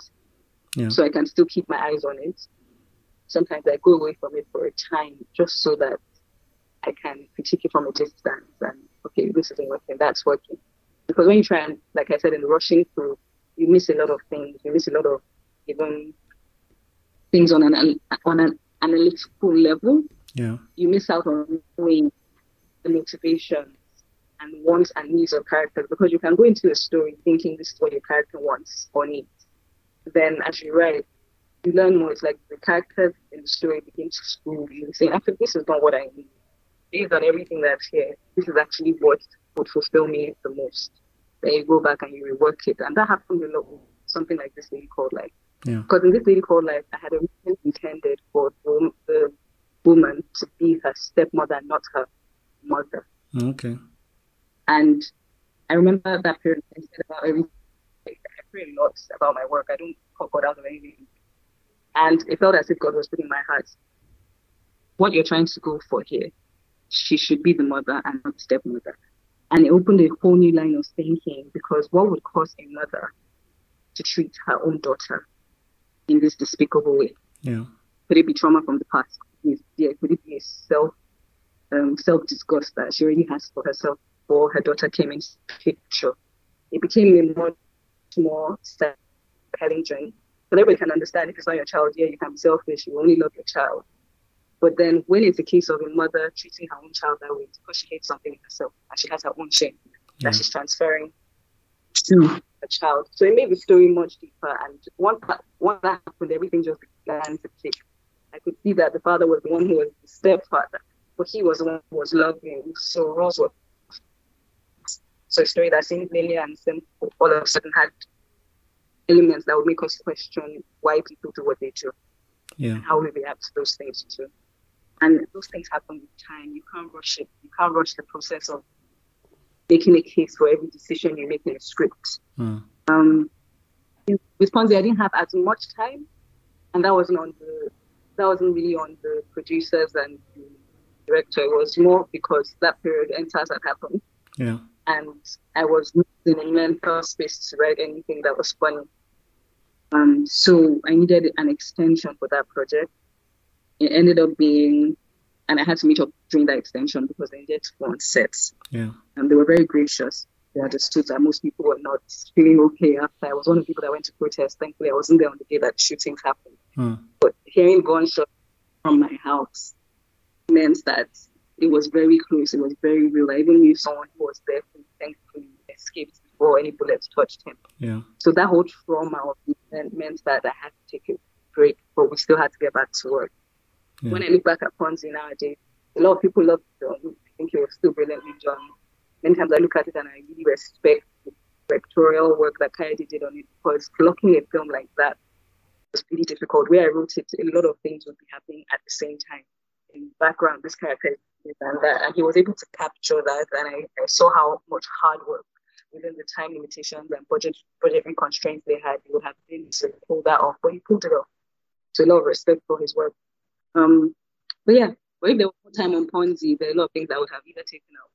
Yeah. So I can still keep my eyes on it. Sometimes I go away from it for a time just so that I can critique it from a distance and, okay, this isn't working, that's working. Because when you try and, like I said, in rushing through, you miss a lot of things. You miss a lot of even... things on an on an analytical level, yeah, you miss out on knowing the motivations and wants and needs of characters, because you can go into a story thinking this is what your character wants or needs. Then as you write, you learn more. It's like the characters in the story begin to school you, saying, "I think this is not what I need. Based on everything that's here, this is actually what would fulfill me the most." Then you go back and you rework it, and that happened a lot with something like This Lady Called Life. Because yeah. in This Lady Called Life, I had originally intended for the woman to be her stepmother, not her mother. Okay. And I remember that period, I said about everything. I pray a lot about my work. I don't cut God out of anything. And it felt as if God was putting in my heart, what you're trying to go for here, she should be the mother and not the stepmother. And it opened a whole new line of thinking, because what would cause a mother to treat her own daughter in this despicable way? Yeah. Could it be trauma from the past? Could it be, yeah, could it be a self, um, self-disgust that she already has for herself before her daughter came into the picture? It became a much more compelling journey. So everybody can understand, if it's not your child, yeah, you can be selfish, you only love your child. But then when it's a case of a mother treating her own child that way, because she hates something in herself, and she has her own shame yeah. that she's transferring to a child. So it made the story much deeper, and once that, once that happened, everything just began to click. I could see that the father was the one who was the stepfather, but he was the one who was loving. So Rose was so a story that seemed linear and simple, all of a sudden had elements that would make us question why people do what they do, yeah, and how we react to those things too. And those things happen with time. You can't rush it. You can't rush the process of making a case for every decision you make in a script. Mm. Um, with Ponzi, I didn't have as much time, and that wasn't on the, that wasn't really on the producers and the director. It was more because that period, enters had happened, yeah, and I was in a mental space to write anything that was funny. Um, so I needed an extension for that project. It ended up being. And I had to meet up during that extension because they needed to go on sets. Yeah. And they were very gracious. They understood that most people were not feeling okay after. I was one of the people that went to protest. Thankfully, I wasn't there on the day that shootings happened. Mm. But hearing gunshots from my house meant that it was very close. It was very real. I even knew someone who was there who thankfully escaped before any bullets touched him. Yeah. So that whole trauma of the event meant that I had to take a break, but we still had to get back to work. Yeah. When I look back at Ponzi nowadays, a lot of people love the film. I think it was still brilliantly done. Many times I look at it and I really respect the directorial work that Kayode did on it, because blocking a film like that was really difficult. Where I wrote it, a lot of things would be happening at the same time. In the background, this character did and that, and he was able to capture that, and I, I saw how much hard work within the time limitations and budget, budgetary constraints they had, he would have been to pull that off, but he pulled it off. So a lot of respect for his work. Um, but yeah, but if there was more time on Ponzi, there are a lot of things that would have either taken out,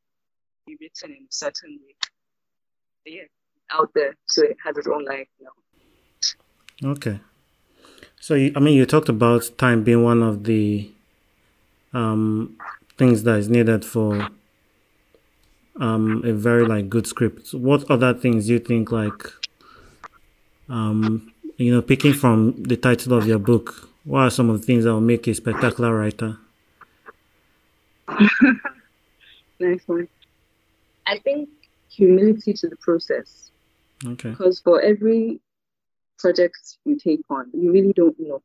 be written in a certain way. But yeah, out there, so it has its own life now. Okay, so you, I mean, you talked about time being one of the um things that is needed for um a very like good script. What other things do you think, like um you know, picking from the title of your book? What are some of the things that will make a spectacular writer? Nice one. I think humility to the process. Okay. Because for every project you take on, you really don't know.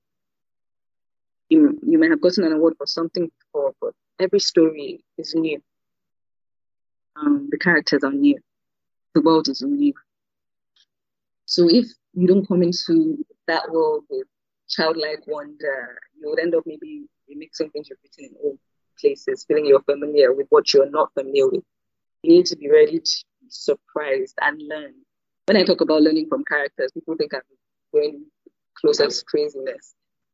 You, you may have gotten an award for something before, but every story is new. Um, the characters are new. The world is new. So if you don't come into that world with childlike wonder, you would end up maybe remixing things you've written in old places, feeling you're familiar with what you're not familiar with. You need to be ready to be surprised and learn. When I talk about learning from characters, people think I'm going closer to craziness.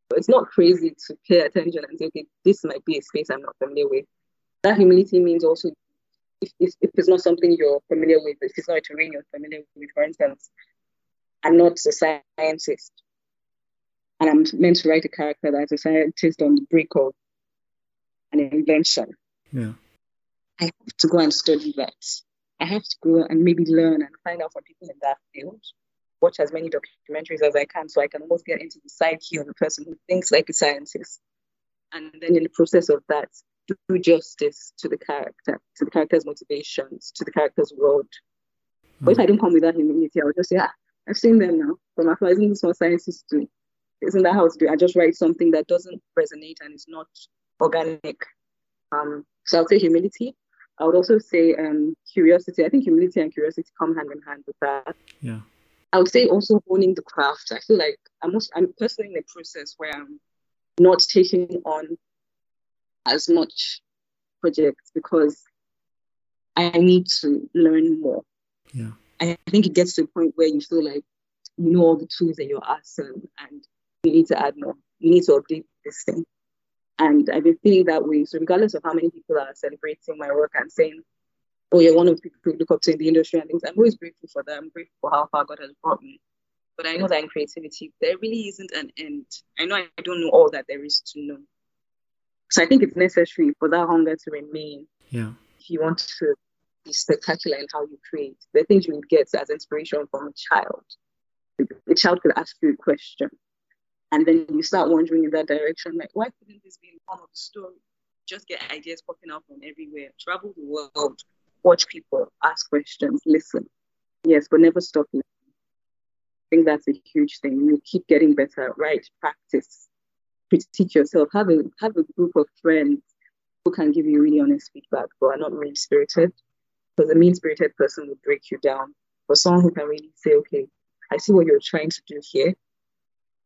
But it's not crazy to pay attention and say, okay, this might be a space I'm not familiar with. That humility means also, if, if, if it's not something you're familiar with, if it's not a terrain you're familiar with, for instance, I'm not a scientist, and I'm meant to write a character that's a scientist on the brink of an invention. Yeah. I have to go and study that. I have to go and maybe learn and find out from people in that field, watch as many documentaries as I can, so I can almost get into the psyche of the person who thinks like a scientist. And then in the process of that, do justice to the character, to the character's motivations, to the character's world. Mm-hmm. But if I didn't come with that humility, I would just say, ah, I've seen them now. From afar, isn't this what scientists do? Isn't that how it's do? I just write something that doesn't resonate and it's not organic. Um, so I'll say humility. I would also say um, curiosity. I think humility and curiosity come hand in hand with that. Yeah. I would say also owning the craft. I feel like I'm, also, I'm personally in a process where I'm not taking on as much projects because I need to learn more. Yeah. I think it gets to a point where you feel like you know all the tools that you're asked and you need to add more. You need to update this thing. And I've been feeling that way. So regardless of how many people are celebrating my work and saying, oh, you're one of the people who look up to in the industry and things, I'm always grateful for that. I'm grateful for how far God has brought me. But I know that in creativity, there really isn't an end. I know I don't know all that there is to know. So I think it's necessary for that hunger to remain. Yeah. If you want to be spectacular in how you create, the things you would get as inspiration from a child. A child could ask you a question. And then you start wandering in that direction, like, why couldn't this be in form of a story? Just get ideas popping up from everywhere. Travel the world, watch people, ask questions, listen. Yes, but never stop listening. I think that's a huge thing. You keep getting better, right? Practice, critique yourself. Have a have a group of friends who can give you really honest feedback, but are not mean-spirited. Because a mean-spirited person will break you down. But someone who can really say, okay, I see what you're trying to do here.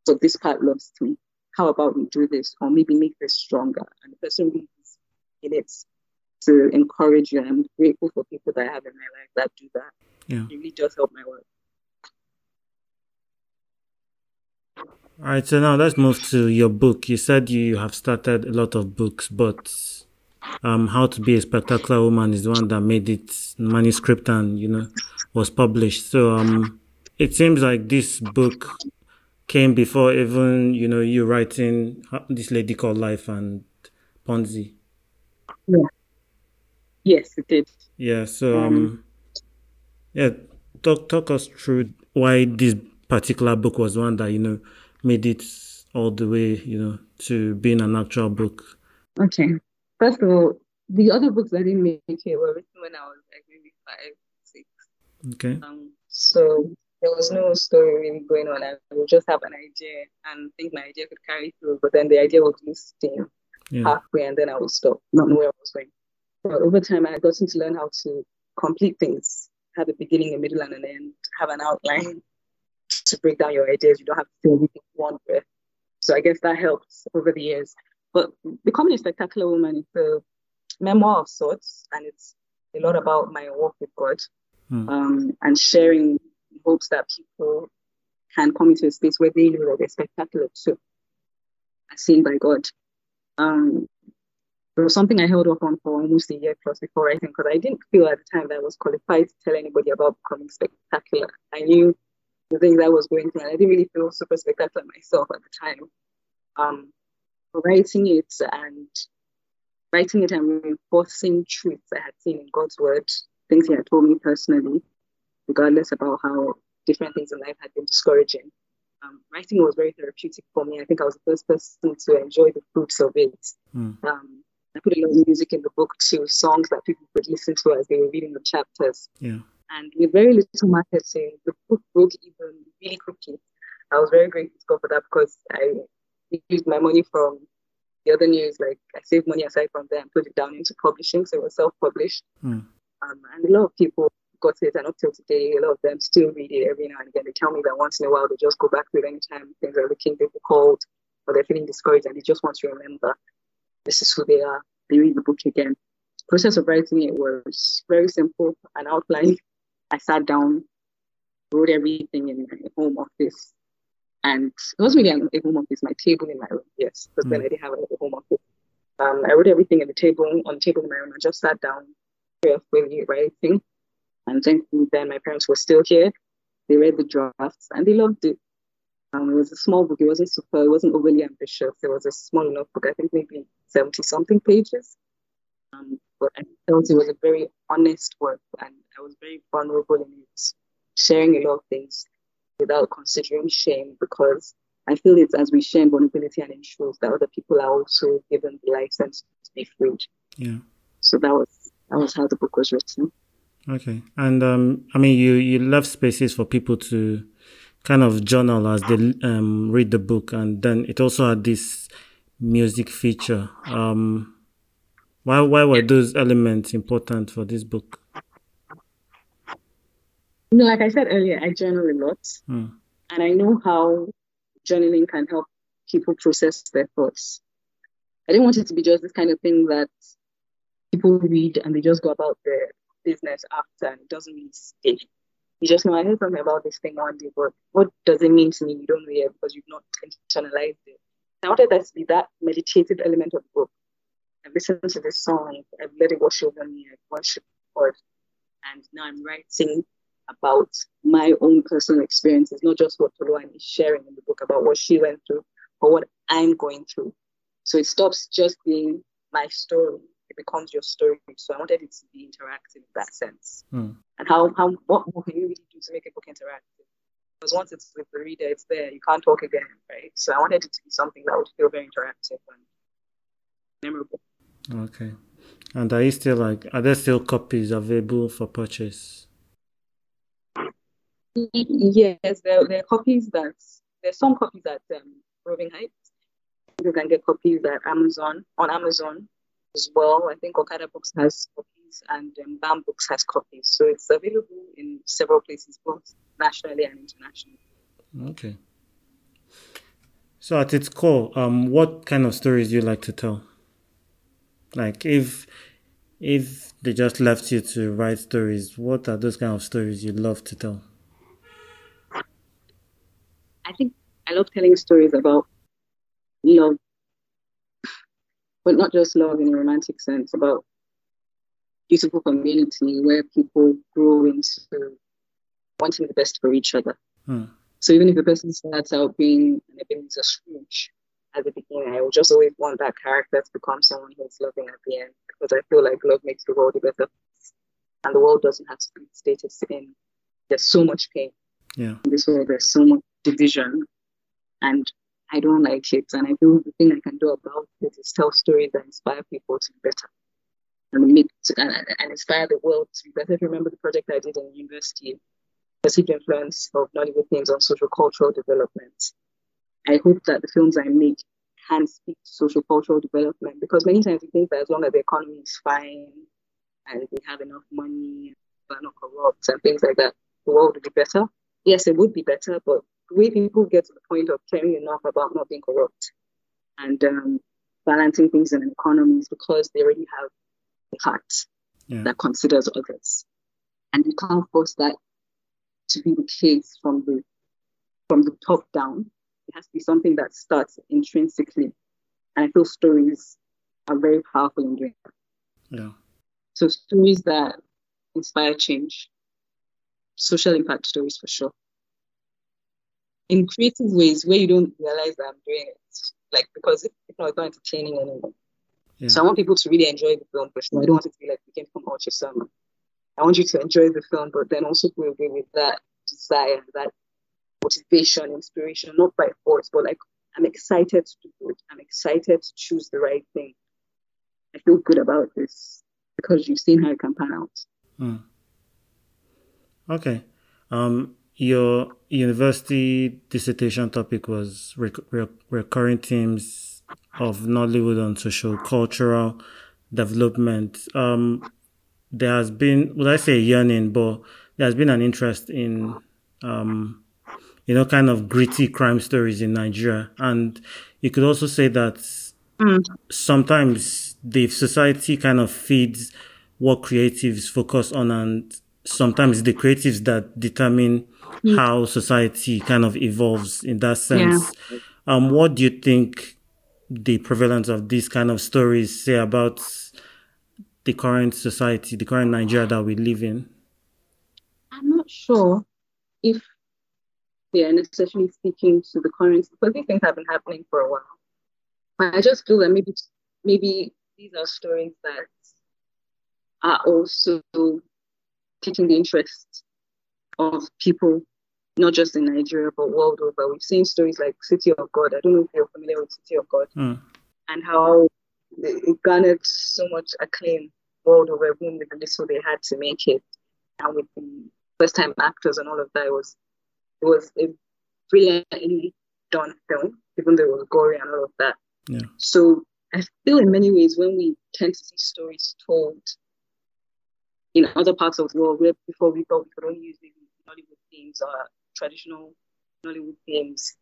So this part lost me. How about we do this? Or maybe make this stronger. And the person who is in it to encourage you. And I'm grateful for people that I have in my life that do that. Yeah. It really does help my work. All right, so now let's move to your book. You said you have started a lot of books, but um, How to Be a Spectacular Woman is the one that made it manuscript and, you know, was published. So um, it seems like this book came before even, you know, you writing This Lady Called Life and Ponzi. Yeah. Yes, it did. Yeah, so, um, um, yeah, talk talk us through why this particular book was one that, you know, made it all the way, you know, to being an actual book. Okay. First of all, the other books that didn't make it were written when I was like maybe five, six. Okay. Um, so there was no story really going on. I would just have an idea and think my idea could carry through, but then the idea would lose steam yeah. halfway, and then I would stop, not know where I was going. But over time, I had gotten to learn how to complete things, have a beginning, a middle, and an end, have an outline to break down your ideas. You don't have to do everything in one breath. So I guess that helps over the years. But Becoming a Spectacular Woman is a memoir of sorts, and it's a lot about my walk with God hmm. um, and sharing hopes that people can come into a space where they know that they're spectacular too, as seen by God. Um, there was something I held off on for almost a year plus before writing, because I didn't feel at the time that I was qualified to tell anybody about becoming spectacular. I knew the things I was going through, and I didn't really feel super spectacular myself at the time. Um, writing it and writing it and reinforcing truths I had seen in God's word, things He had told me personally, regardless about how different things in life had been discouraging. um, writing was very therapeutic for me. I think I was the first person to enjoy the fruits of it. Mm. Um, I put a lot of music in the book too, songs that people could listen to as they were reading the chapters. Yeah. And with very little marketing, the book broke even really quickly. I was very grateful for that because I used my money from the other news. Like, I saved money aside from there and put it down into publishing, so it was self-published. Mm. Um, and a lot of people got it, and up till today, a lot of them still read it every now and again. They tell me that once in a while they just go back to it anytime things are looking difficult or they're feeling discouraged, and they just want to remember this is who they are. They read the book again. The process of writing it was very simple and outlined. I sat down, wrote everything in my home office, and it wasn't really a home office, my table in my room, yes, because mm. then I didn't have a home office. Um, I wrote everything in the table, on the table in my room. I just sat down, prayerfully writing, and thankfully then my parents were still here. They read the drafts and they loved it. Um, it was a small book. It wasn't super, it wasn't overly ambitious. It was a small enough book, I think maybe seventy something pages. Um, but I felt it was a very honest work, and I was very vulnerable in it, sharing a lot of things without considering shame, because I feel it's as we share vulnerability and ensures that other people are also given the license to be free. Yeah. So that was that was how the book was written. Okay, and um, I mean, you you left spaces for people to kind of journal as they um read the book, and then it also had this music feature. Um. Why why were those elements important for this book? You know, like I said earlier, I journal a lot. Mm. And I know how journaling can help people process their thoughts. I didn't want it to be just this kind of thing that people read and they just go about their business after, and it doesn't really stay. You just know, I heard something about this thing one day, but what does it mean to me? You don't know yet because you've not internalized it. I wanted that to be that meditative element of the book. I've listened to this song, I've let it wash over me, I've worshipped God, and now I'm writing about my own personal experiences, not just what Toluwani is sharing in the book about what she went through, but what I'm going through. So it stops just being my story, it becomes your story. So I wanted it to be interactive in that sense. Mm. And how, how what more can you really do to make a book interactive? Because once it's with the reader, it's there, you can't talk again, right? So I wanted it to be something that would feel very interactive and memorable. Okay, and are you still like? Are there still copies available for purchase? Yes, there, there are copies that there's some copies at um, Roving Heights. You can get copies at Amazon on Amazon as well. I think Okada Books has copies, and um, BAM Books has copies, so it's available in several places, both nationally and internationally. Okay. So at its core, um, what kind of stories do you like to tell? Like, if if they just left you to write stories, what are those kind of stories you love to tell? I think I love telling stories about love, but not just love in a romantic sense, about beautiful community where people grow into wanting the best for each other. Hmm. So even if the person starts out being an Ebenezer Scrooge, at the beginning, I would just always want that character to become someone who's loving at the end, because I feel like love makes the world a better place, and the world doesn't have to be stated in. There's so much pain. Yeah. In this world, there's so much division, and I don't like it. And I feel the thing I can do about it is tell stories that inspire people to be better, and make to, and, and inspire the world to be better. If you remember the project I did in university, perceived influence of Nollywood films on social cultural development. I hope that the films I make can speak to social cultural development, because many times we think that as long as the economy is fine and we have enough money, we're not corrupt and things like that, the world would be better. Yes, it would be better, but the way people get to the point of caring enough about not being corrupt and um, balancing things in an economy is because they already have a heart yeah. that considers others. And you can't force that to be the case from the from the top down. It has to be something that starts intrinsically. And I feel stories are very powerful in doing that. Yeah. So stories that inspire change, social impact stories for sure. In creative ways where you don't realize that I'm doing it. Like, because it's not, it's not entertaining anymore. Yeah. So I want people to really enjoy the film for sure. I don't want it to be like we came from Orchard Summer. I want you to enjoy the film, but then also go away with that desire, that motivation, inspiration, not by force, but like, I'm excited to do it. I'm excited to choose the right thing. I feel good about this because you've seen how it can pan out. Mm. Okay. Um, your university dissertation topic was rec- rec- recurring themes of Nollywood on social cultural development. Um, there has been, would I say yearning, but there has been an interest in, um, you know, kind of gritty crime stories in Nigeria. And you could also say that mm. sometimes the society kind of feeds what creatives focus on, and sometimes the creatives that determine mm. how society kind of evolves in that sense. Yeah. Um, what do you think the prevalence of these kind of stories say about the current society, the current Nigeria that we live in? I'm not sure if they are necessarily speaking to the current, because these things have been happening for a while. I just feel that maybe maybe these are stories that are also taking the interest of people, not just in Nigeria, but world over. We've seen stories like City of God. I don't know if you're familiar with City of God, mm. and how it garnered so much acclaim world over, even with the little they had to make it. And with the first-time actors and all of that, it was, it was a brilliantly done film, even though it was gory and all of that. Yeah. So I feel in many ways when we tend to see stories told in other parts of the world, where before we thought we could only use maybe Nollywood themes or traditional Nollywood themes,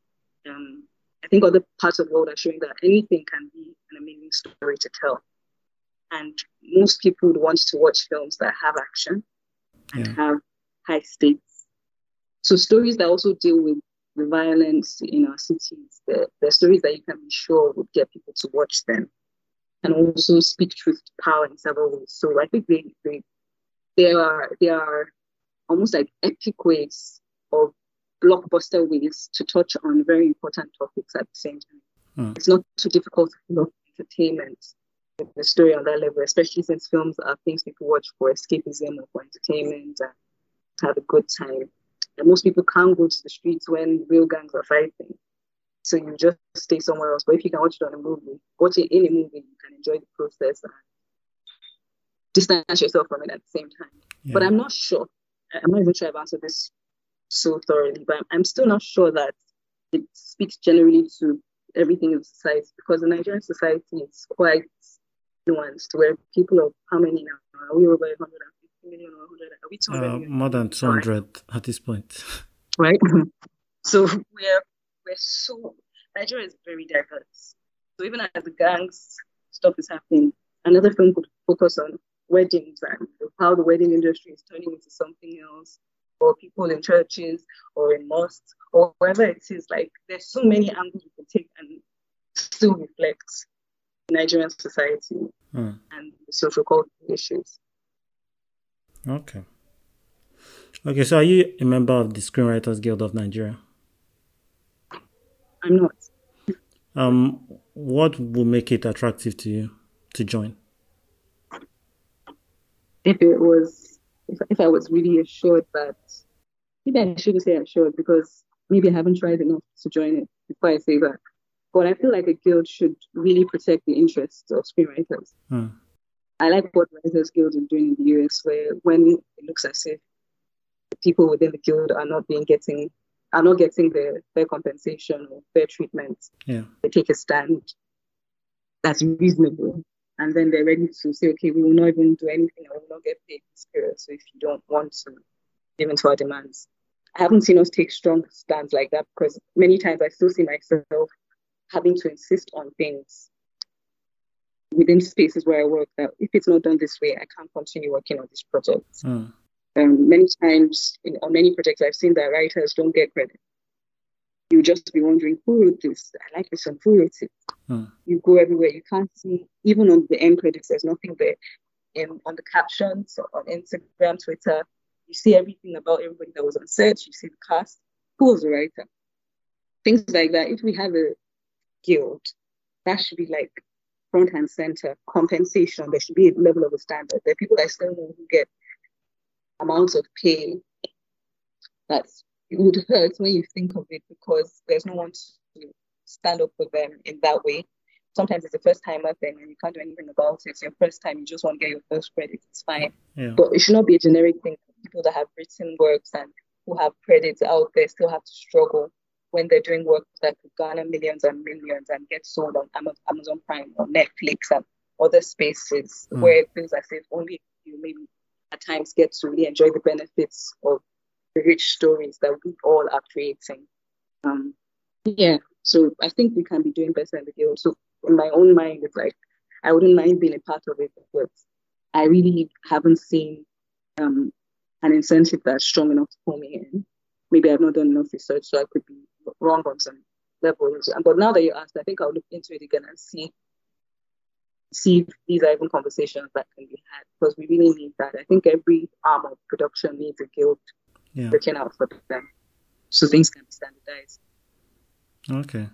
um, I think other parts of the world are showing that anything can be an amazing story to tell. And most people would want to watch films that have action and yeah. have high stakes. So stories that also deal with the violence in our cities, the, the stories that you can be sure would get people to watch them, and also speak truth to power in several ways. So I think they, they, they are they are almost like epic ways or blockbuster ways to touch on very important topics at the same time. Mm. It's not too difficult to love entertainment with the story on that level, especially since films are things people watch for escapism or for entertainment and to have a good time. And most people can't go to the streets when real gangs are fighting. So you just stay somewhere else. But if you can watch it on a movie, watch it in a movie, you can enjoy the process and distance yourself from it at the same time. Yeah. But I'm not sure. I'm not even sure I've answered this so thoroughly, but I'm still not sure that it speaks generally to everything in society, because the Nigerian society is quite nuanced, where people of how many now? Are we over one hundred fifty million or one hundred? Are we two hundred million? Uh, more than two hundred at this point. Right? So we're, we're so, Nigeria is very diverse. So even as the gangs stuff is happening, another film could focus on weddings and how the wedding industry is turning into something else, or people in churches or in mosques or wherever it is. Like, there's so many angles you can take and still reflect Nigerian society hmm. and the social cultural issues. Okay. Okay, so are you a member of the Screenwriters Guild of Nigeria? I'm not. Um, what will make it attractive to you to join? If it was, if, if I was really assured that, maybe I shouldn't say assured, because maybe I haven't tried enough to join it before I say that. But I feel like a guild should really protect the interests of screenwriters. Hmm. I like what Writers Guild are doing in the U S, where when it looks as if the people within the guild are not being getting, are not getting their fair compensation or fair treatment, yeah. they take a stand that's reasonable. And then they're ready to say, okay, we will not even do anything. I will not get paid this period. So if you don't want to give in to our demands. I haven't seen us take strong stands like that, because many times I still see myself having to insist on things within spaces where I work that if it's not done this way, I can't continue working on this project. Mm. Um, many times in, on many projects, I've seen that writers don't get credit. You just be wondering, who wrote this? I like this one. Who wrote it? Hmm. You go everywhere. You can't see, even on the end credits, there's nothing there. And on the captions, on Instagram, Twitter, you see everything about everybody that was on set. You see the cast. Who was the writer? Things like that. If we have a guild, that should be like front and center compensation. There should be a level of a standard. There are people that still know who get amounts of pay that's it would hurt when you think of it, because there's no one to stand up for them in that way. Sometimes it's a first-timer thing and you can't do anything about it. It's your first time, you just want to get your first credit, it's fine. Yeah. But it should not be a generic thing. People that have written works and who have credits out there still have to struggle when they're doing work that could garner millions and millions and get sold on Amazon Prime or Netflix and other spaces mm. where things as if only you maybe at times get to really enjoy the benefits of the rich stories that we all are creating. Um, yeah, so I think we can be doing better in the field. So in my own mind, it's like, I wouldn't mind being a part of it, but I really haven't seen um, an incentive that's strong enough to pull me in. Maybe I've not done enough research, so I could be wrong on some levels. But now that you asked, I think I'll look into it again and see see if these are even conversations that can be had, because we really need that. I think every arm of production needs a guild yeah. looking out for them, so things can be standardized. Okay.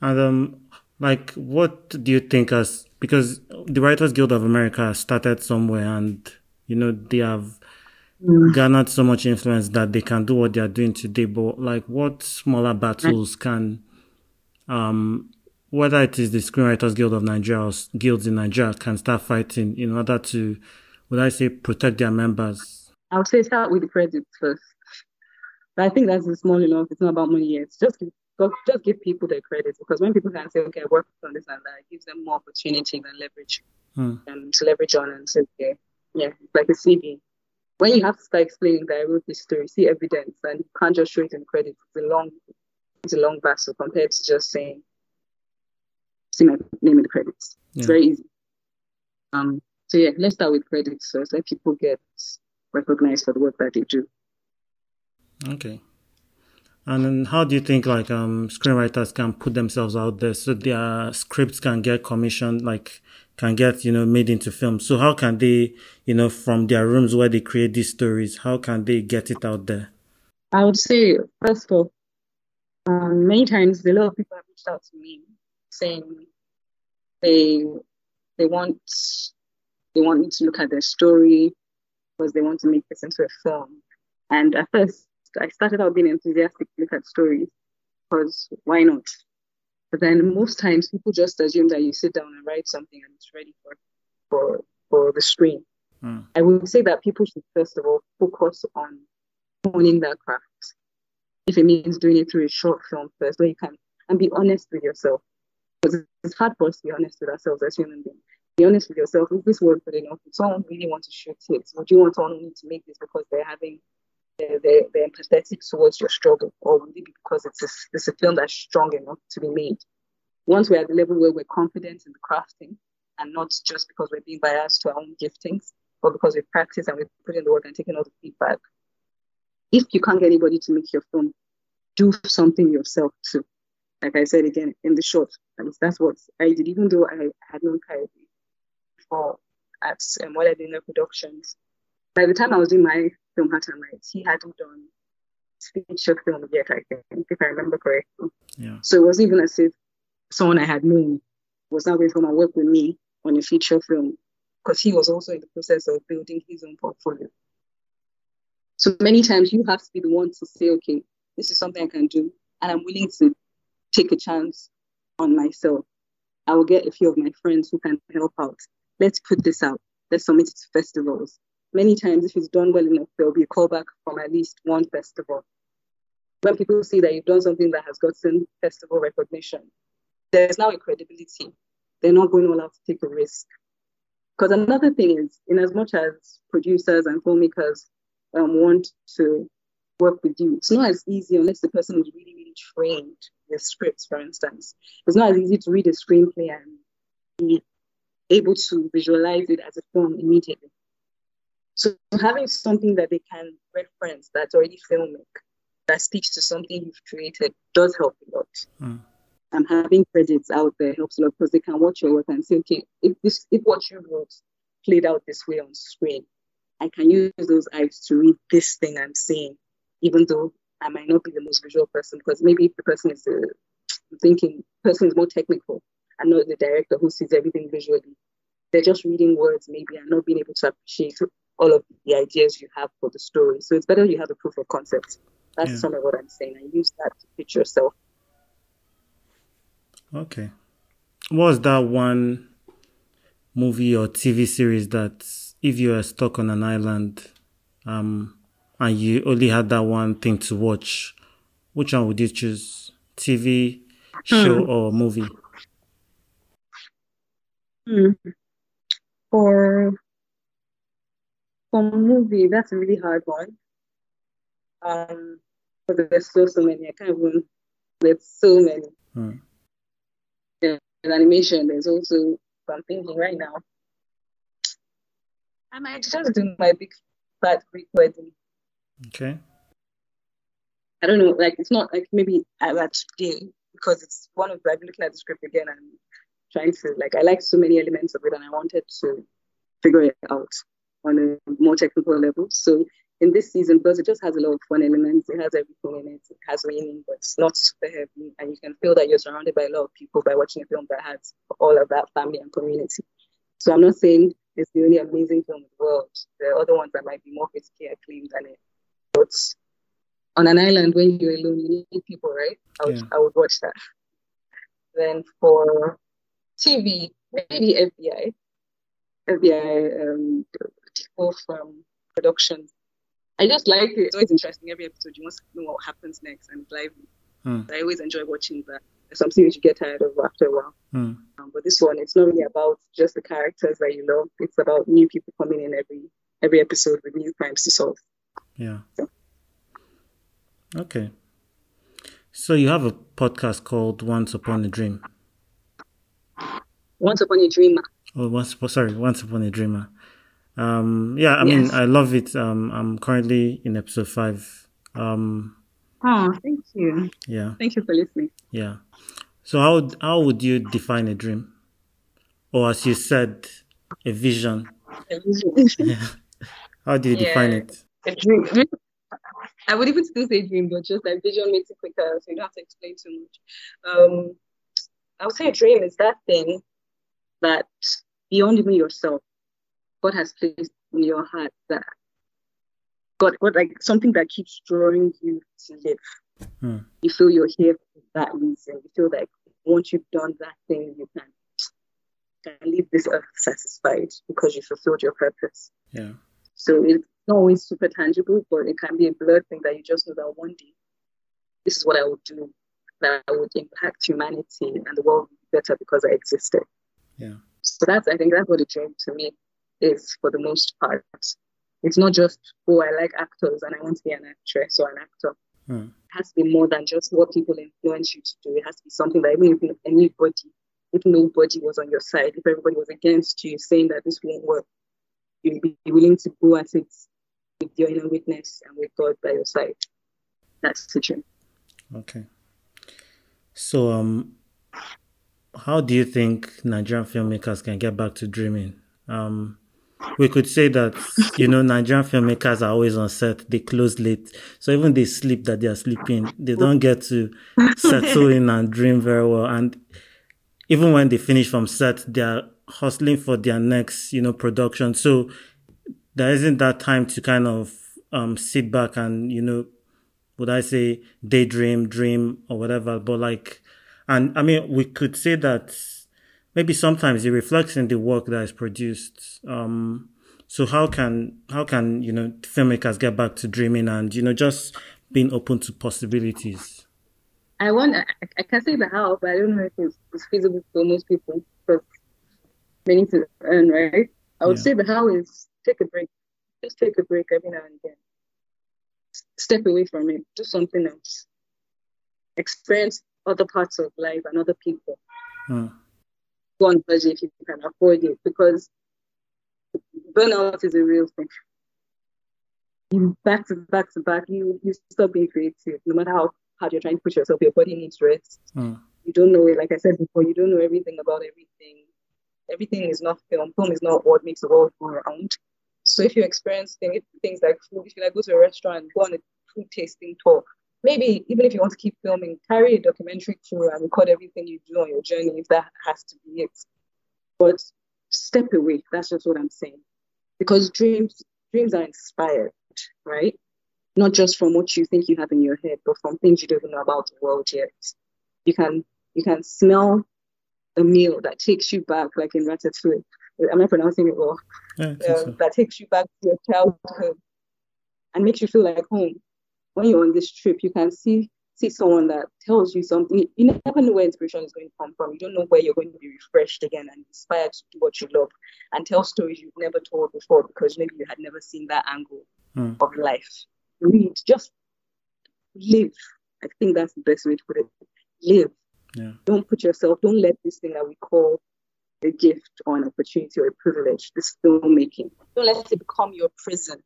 And um, like, what do you think as, because the Writers Guild of America started somewhere and, you know, they have mm. garnered so much influence that they can do what they are doing today, but like what smaller battles can, um, whether it is the Screenwriters Guild of Nigeria or guilds in Nigeria can start fighting in order to, would I say, protect their members? I would say start with the credits first. But I think that's small enough. It's not about money yet. It's just just give people their credits, because when people can say, okay, I worked on this and that, it gives them more opportunities and leverage hmm. um, to leverage on and say, yeah, yeah, it's like a C V. When you have to start explaining that I wrote this story, see evidence, and you can't just show it in credits. It's a long, it's a long battle compared to just saying, see my name in the credits. Yeah. It's very easy. Um, so yeah, let's start with credits first. Let people get recognized for the work that they do. Okay. And then how do you think like um, screenwriters can put themselves out there so their scripts can get commissioned, like can get, you know, made into film? So how can they, you know, from their rooms where they create these stories, how can they get it out there? I would say, first of all, um, many times a lot of people have reached out to me saying they they want they want me to look at their story because they want to make this into a film. And at first, I started out being enthusiastic to look at stories because why not? But then most times people just assume that you sit down and write something and it's ready for for, for the screen. Mm. I would say that people should first of all focus on honing their craft. If it means doing it through a short film first, where you can, and be honest with yourself. Because it's hard for us to be honest with ourselves as human beings. Be honest with yourself. Is this work good enough? Would someone really want to shoot it? Would you want someone to make this because they're having they're, they're, they're empathetic towards your struggle, or would it be because it's a, it's a film that's strong enough to be made? Once we're at the level where we're confident in the crafting, and not just because we're being biased to our own giftings, but because we've practiced and we've put in the work and taken all the feedback. If you can't get anybody to make your film, do something yourself too. Like I said again, in the short, that's what I did, even though I had known Kyrie before at um, Wale Adenuga Productions. By the time I was doing my film, Heart and Mites, he hadn't done feature film yet, I think, if I remember correctly. Yeah. So it wasn't even as if someone I had known was now going to come and work with me on a feature film, because he was also in the process of building his own portfolio. So many times you have to be the one to say, okay, this is something I can do, and I'm willing to take a chance on myself. I will get a few of my friends who can help out. Let's put this out. Let's submit it to festivals. Many times, if it's done well enough, there'll be a callback from at least one festival. When people see that you've done something that has gotten festival recognition, there's now a credibility. They're not going all out to take a risk. Because another thing is, in as much as producers and filmmakers um, want to work with you, it's not as easy unless the person is really, really trained with scripts, for instance. It's not as easy to read a screenplay and be able to visualize it as a film immediately. So having something that they can reference that's already filmic, that speaks to something you've created, does help a lot. Mm. Um, having credits out there helps a lot, because they can watch your work and say, okay, if this, if what you wrote played out this way on screen, I can use those eyes to read this thing I'm seeing, even though I might not be the most visual person, because maybe if the person is uh, thinking, person is more technical and not the director who sees everything visually. They're just reading words maybe and not being able to appreciate all of the ideas you have for the story. So it's better you have a proof of concept That's yeah. some of what I'm saying. I use that to pitch yourself. Okay. What was that one movie or T V series that if you are stuck on an island um, and you only had that one thing to watch, which one would you choose? T V, show, mm. or movie? Mm. For, for movie, that's a really hard one. Um, but there's so, so many. I can't even, there's so many. Mm. There's animation, there's also, I'm thinking right now, I might just do my big fat Greek wedding. Okay. I don't know, like, it's not like maybe I watch today because it's one of the, I'm looking at the script again and trying to, like, I like so many elements of it and I wanted to figure it out on a more technical level. So in this season, because it just has a lot of fun elements, it has everything in it, it has meaning, but it's not super heavy. And you can feel that you're surrounded by a lot of people by watching a film that has all of that family and community. So I'm not saying it's the only amazing film in the world. There are other ones that might be more critically acclaimed than it. But on an island, when you're alone, you need people, right? I would, yeah. I would watch that. Then for T V, maybe F B I. F B I, um, people from productions. I just like it. It's always interesting. Every episode, you must know what happens next and it's lively. Mm. I always enjoy watching that. It's something which you get tired of after a while. Mm. Um, but this one, it's not really about just the characters that you love. It's about new people coming in every every episode with new crimes to solve. Yeah. So. Okay. So you have a podcast called Once Upon a Dream. Once Upon a Dreamer. Oh, once, sorry, Once Upon a Dreamer. Um, yeah, I yes. mean, I love it. Um, I'm currently in episode five. Um, oh, thank you. Yeah. Thank you for listening. Yeah. So how, how would you define a dream? Or as you said, a vision. A vision. Yeah. How do you yeah. define it? A dream. I would even still say dream, but just that vision makes it quicker, so you don't have to explain too much. Um, I would say a dream is that thing that beyond even yourself, God has placed in your heart that God, God, like something that keeps drawing you to live. Hmm. You feel you're here for that reason. You feel like once you've done that thing, you can, can leave this earth satisfied because you fulfilled your purpose. Yeah. So it's not always super tangible, but it can be a blurred thing that you just know that one day, this is what I would do, that I would impact humanity and the world would be better because I existed. Yeah. So that's, I think that's what it dream to me is for the most part. It's not just, oh, I like actors and I want to be an actress or an actor. Hmm. It has to be more than just what people influence you to do. It has to be something that even if anybody, if nobody was on your side, if everybody was against you, saying that this won't work, you'll be willing to go at it with your inner witness and with God by your side. That's the dream. Okay. So, um, how do you think Nigerian filmmakers can get back to dreaming? Um, we could say that, you know, Nigerian filmmakers are always on set. They close late. So even they sleep that they are sleeping. They don't get to settle in and dream very well. And even when they finish from set, they are hustling for their next, you know, production. So there isn't that time to kind of um, sit back and, you know, would I say daydream, dream or whatever. But like, and I mean, we could say that maybe sometimes it reflects in the work that is produced. Um, so how can, how can, you know, filmmakers get back to dreaming and, you know, just being open to possibilities? I want, I, I can say the how, but I don't know if it's, it's feasible for most people because they need to earn, right? I would yeah. say the how is take a break. Just take a break every now and again. Step away from it. Do something else. Experience other parts of life and other people. Hmm. Go on budget if you can afford it, because burnout is a real thing. You back to back to back, you, you stop being creative. No matter how hard you're trying to push yourself, your body needs rest. Mm. You don't know it, like I said before, you don't know everything about everything. Everything is not film. Film is not what makes the world go around. So if you experience things, things like food, if you like go to a restaurant, go on a food tasting tour. Maybe, even if you want to keep filming, carry a documentary crew and record everything you do on your journey, if that has to be it. But step away. That's just what I'm saying. Because dreams dreams are inspired, right? not just from what you think you have in your head, but from things you don't even know about the world yet. You can you can smell a meal that takes you back, like in Ratatouille. Am I pronouncing it wrong? Yeah, I um, so. That takes you back to your childhood and makes you feel like home. When you're on this trip, you can see see someone that tells you something. You never know where inspiration is going to come from. You don't know where you're going to be refreshed again and inspired to do what you love and tell stories you've never told before because maybe you had never seen that angle mm. of life. Read, just live. I think that's the best way to put it. Live. Yeah. Don't put yourself, don't let this thing that we call a gift or an opportunity or a privilege, this filmmaking, don't let it become your prison.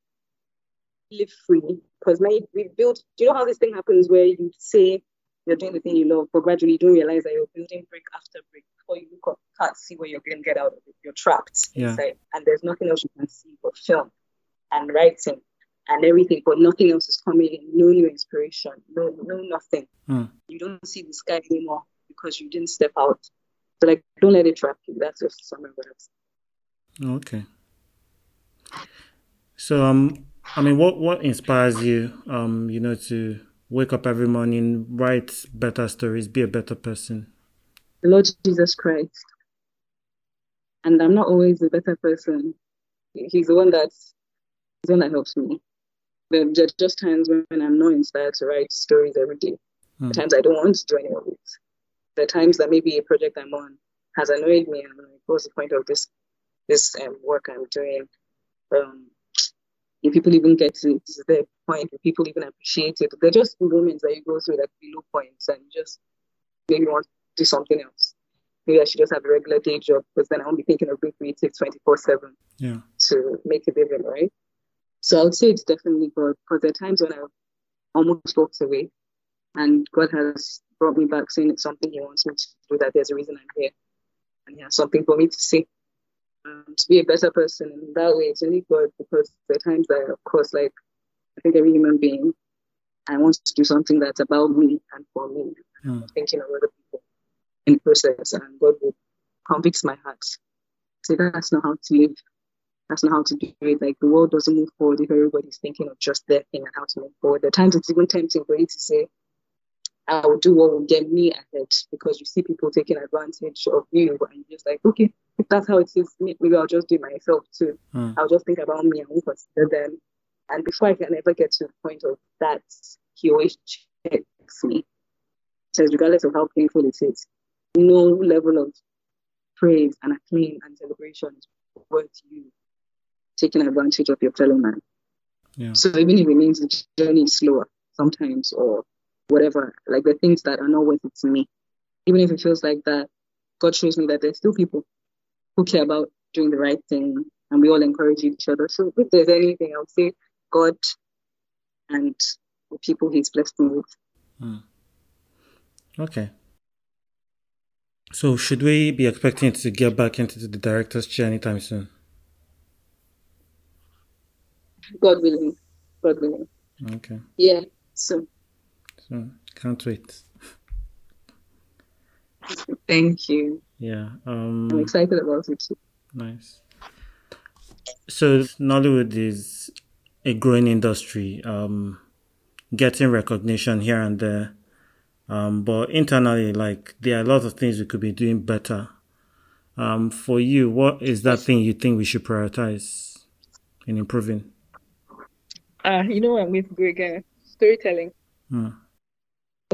Live free. Because many we build, do you know how this thing happens where you say you're doing the thing you love, but gradually you don't realize that you're building brick after brick before you look up, can't see where you're going to get out of it. You're trapped yeah. inside, and there's nothing else you can see but film and writing and everything, but nothing else is coming in. No new inspiration, no, no nothing. Mm. You don't see the sky anymore because you didn't step out. So, like, don't let it trap you. That's just something else. Okay. So, um, I mean, what, what inspires you, um, you know, to wake up every morning, write better stories, be a better person? The Lord Jesus Christ. And I'm not always a better person. He's the one that's, he's the one that helps me. There are just times when I'm not inspired to write stories every day. Mm. Times I don't want to do any of it. There are times that maybe a project I'm on has annoyed me, and I'm like, what's the point of this this um, work I'm doing? Um, do people even get to it? Is there a point? Do people even appreciate it? They're just moments that you go through that be low points, and you just maybe want to do something else. Maybe I should just have a regular day job, because then I won't be thinking of being creative twenty-four seven yeah. to make a living, right? So I would say it's definitely God, because there are times when I've almost walked away, and God has brought me back saying it's something He wants me to do, that there's a reason I'm here, and He has something for me to say. Um, to be a better person in that way, it's only God, because there are times that, of course, like I think every human being, I want to do something that's about me and for me, mm. thinking of other people in the process, and God will convict my heart. Say that's not how to live. That's not how to do it. Like, the world doesn't move forward if everybody's thinking of just their thing and how to move forward. There are times it's even tempting for you to say, I will do what will get me ahead, because you see people taking advantage of you, and you're just like, okay, if that's how it is, maybe I'll just do it myself too. Mm. I'll just think about me and won't consider them. And before I can ever get to the point of that, He always checks me. Says, regardless of how painful it is, no level of praise and acclaim and celebration is worth you taking advantage of your fellow man. Yeah. So even if it means the journey is slower sometimes, or whatever, like the things that are not worth it to me, even if it feels like that, God shows me that there's still people who care about doing the right thing, and we all encourage each other. So if there's anything, I would say God and the people He's blessed me with. Hmm. Okay. So should we be expecting to get back into the director's chair anytime soon? God willing. God willing. Okay. Yeah, soon. So, can't wait. Thank you. Yeah. Um, I'm excited about it too. Nice. So, Nollywood is a growing industry, um, getting recognition here and there. Um, but internally, like, there are lots of things we could be doing better. Um, for you, what is that thing you think we should prioritize in improving? Uh, you know, I'm with Greg, uh, storytelling. Hmm.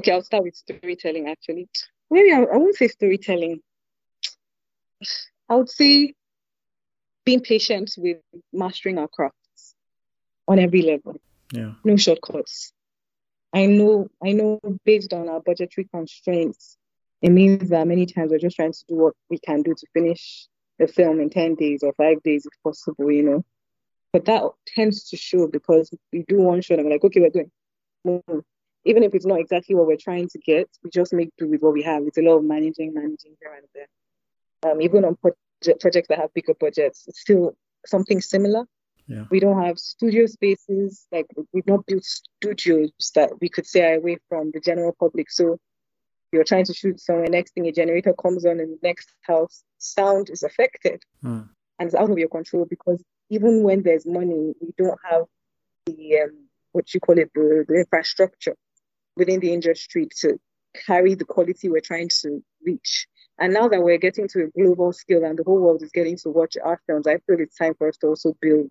Okay, I'll start with storytelling, actually. Maybe I, I won't say storytelling. I would say being patient with mastering our crafts on every level. Yeah. No shortcuts. I know, I know based on our budgetary constraints, it means that many times we're just trying to do what we can do to finish the film in ten days or five days if possible, you know. But that tends to show, because we do one shot and we're like, okay, we're going. Move. Even if it's not exactly what we're trying to get, we just make do with what we have. It's a lot of managing, managing here and there. Um, even on project, projects that have bigger budgets, it's still something similar. Yeah. We don't have studio spaces. Like, we've not built studios that we could stay away from the general public. So you're trying to shoot somewhere, next thing a generator comes on in the next house, sound is affected. Mm. And it's out of your control, because even when there's money, we don't have the um, what you call it, the, the infrastructure within the industry to carry the quality we're trying to reach. And now that we're getting to a global scale and the whole world is getting to watch our films, I feel it's time for us to also build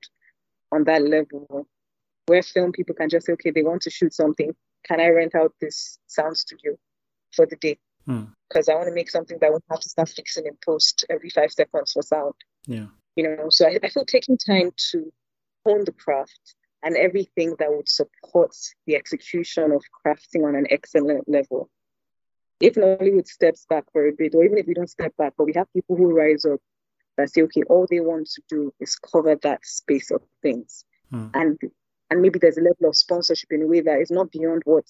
on that level where film people can just say, okay, they want to shoot something. Can I rent out this sound studio for the day? Because hmm. I want to make something that I won't have to start fixing in post every five seconds for sound. Yeah, you know, so I, I feel taking time to hone the craft and everything that would support the execution of crafting on an excellent level. If Nollywood steps back for a bit, or even if we don't step back, but we have people who rise up that say, okay, all they want to do is cover that space of things. Mm. And and maybe there's a level of sponsorship in a way that is not beyond what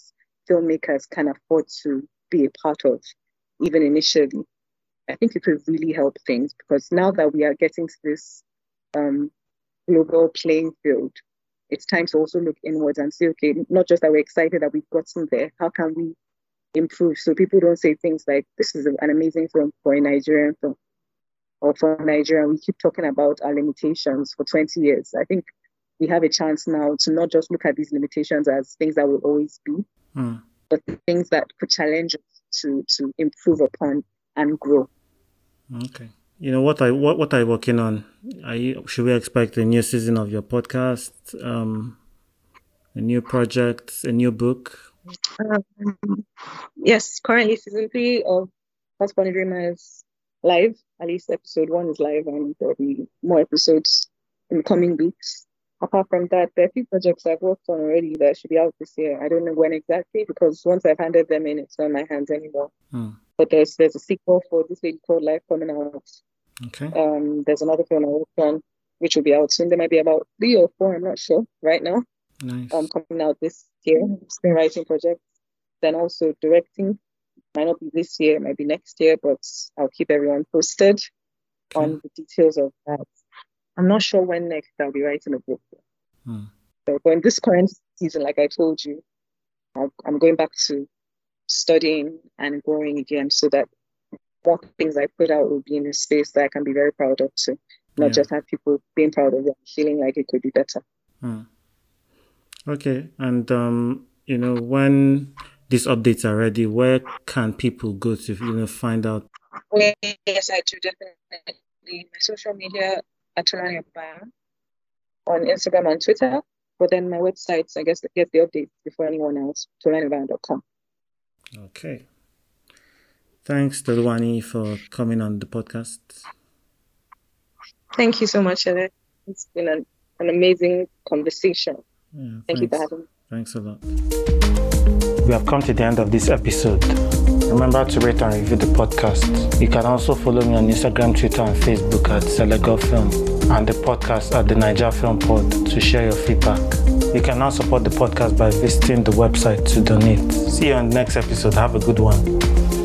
filmmakers can afford to be a part of, even initially. I think it could really help things, because now that we are getting to this um, global playing field, it's time to also look inwards and say, okay, not just that we're excited that we've gotten there, how can we improve so people don't say things like, this is an amazing film for a Nigerian film or for Nigeria. We keep talking about our limitations for twenty years. I think we have a chance now to not just look at these limitations as things that will always be, mm. but things that could challenge us to to improve upon and grow. Okay. You know, what I what what are you working on? Are you, should we expect a new season of your podcast, um, a new project, a new book? Um, yes, currently season three of Once Upon a Dreamer is live. At least episode one is live, and there'll be more episodes in the coming weeks. Apart from that, there are a few projects I've worked on already that should be out this year. I don't know when exactly, because once I've handed them in, it's not in my hands anymore. Hmm. But there's there's a sequel for This Lady Called Life coming out. Okay. Um, there's another film I worked on which will be out soon. There might be about three or four, I'm not sure right now. Nice. Um, coming out this year, screenwriting project, then also directing. Might not be this year, might be next year, but I'll keep everyone posted okay. on the details of that. I'm not sure when next I'll be writing a book. Hmm. So, but in this current season, like I told you, I'll, I'm going back to studying and growing again, so that more things I put out will be in a space that I can be very proud of too. Not yeah. just have people being proud of it, feeling like it could be better. Hmm. Okay. And, um, you know, when these updates are ready, where can people go to, you know, find out? Yes, I do. Definitely. My social media, Atulani Abayan, on Instagram and Twitter. But then my website, so I guess, get the updates before anyone else, Atulani Abayan dot com. Okay. Thanks, Toluwani, for coming on the podcast. Thank you so much, Sele. It's been an, an amazing conversation. Yeah, Thank thanks. you for having me. Thanks a lot. We have come to the end of this episode. Remember to rate and review the podcast. You can also follow me on Instagram, Twitter, and Facebook at Sele Got Film, and the podcast at the Niger Film Pod to share your feedback. You can now support the podcast by visiting the website to donate. See you on the next episode. Have a good one.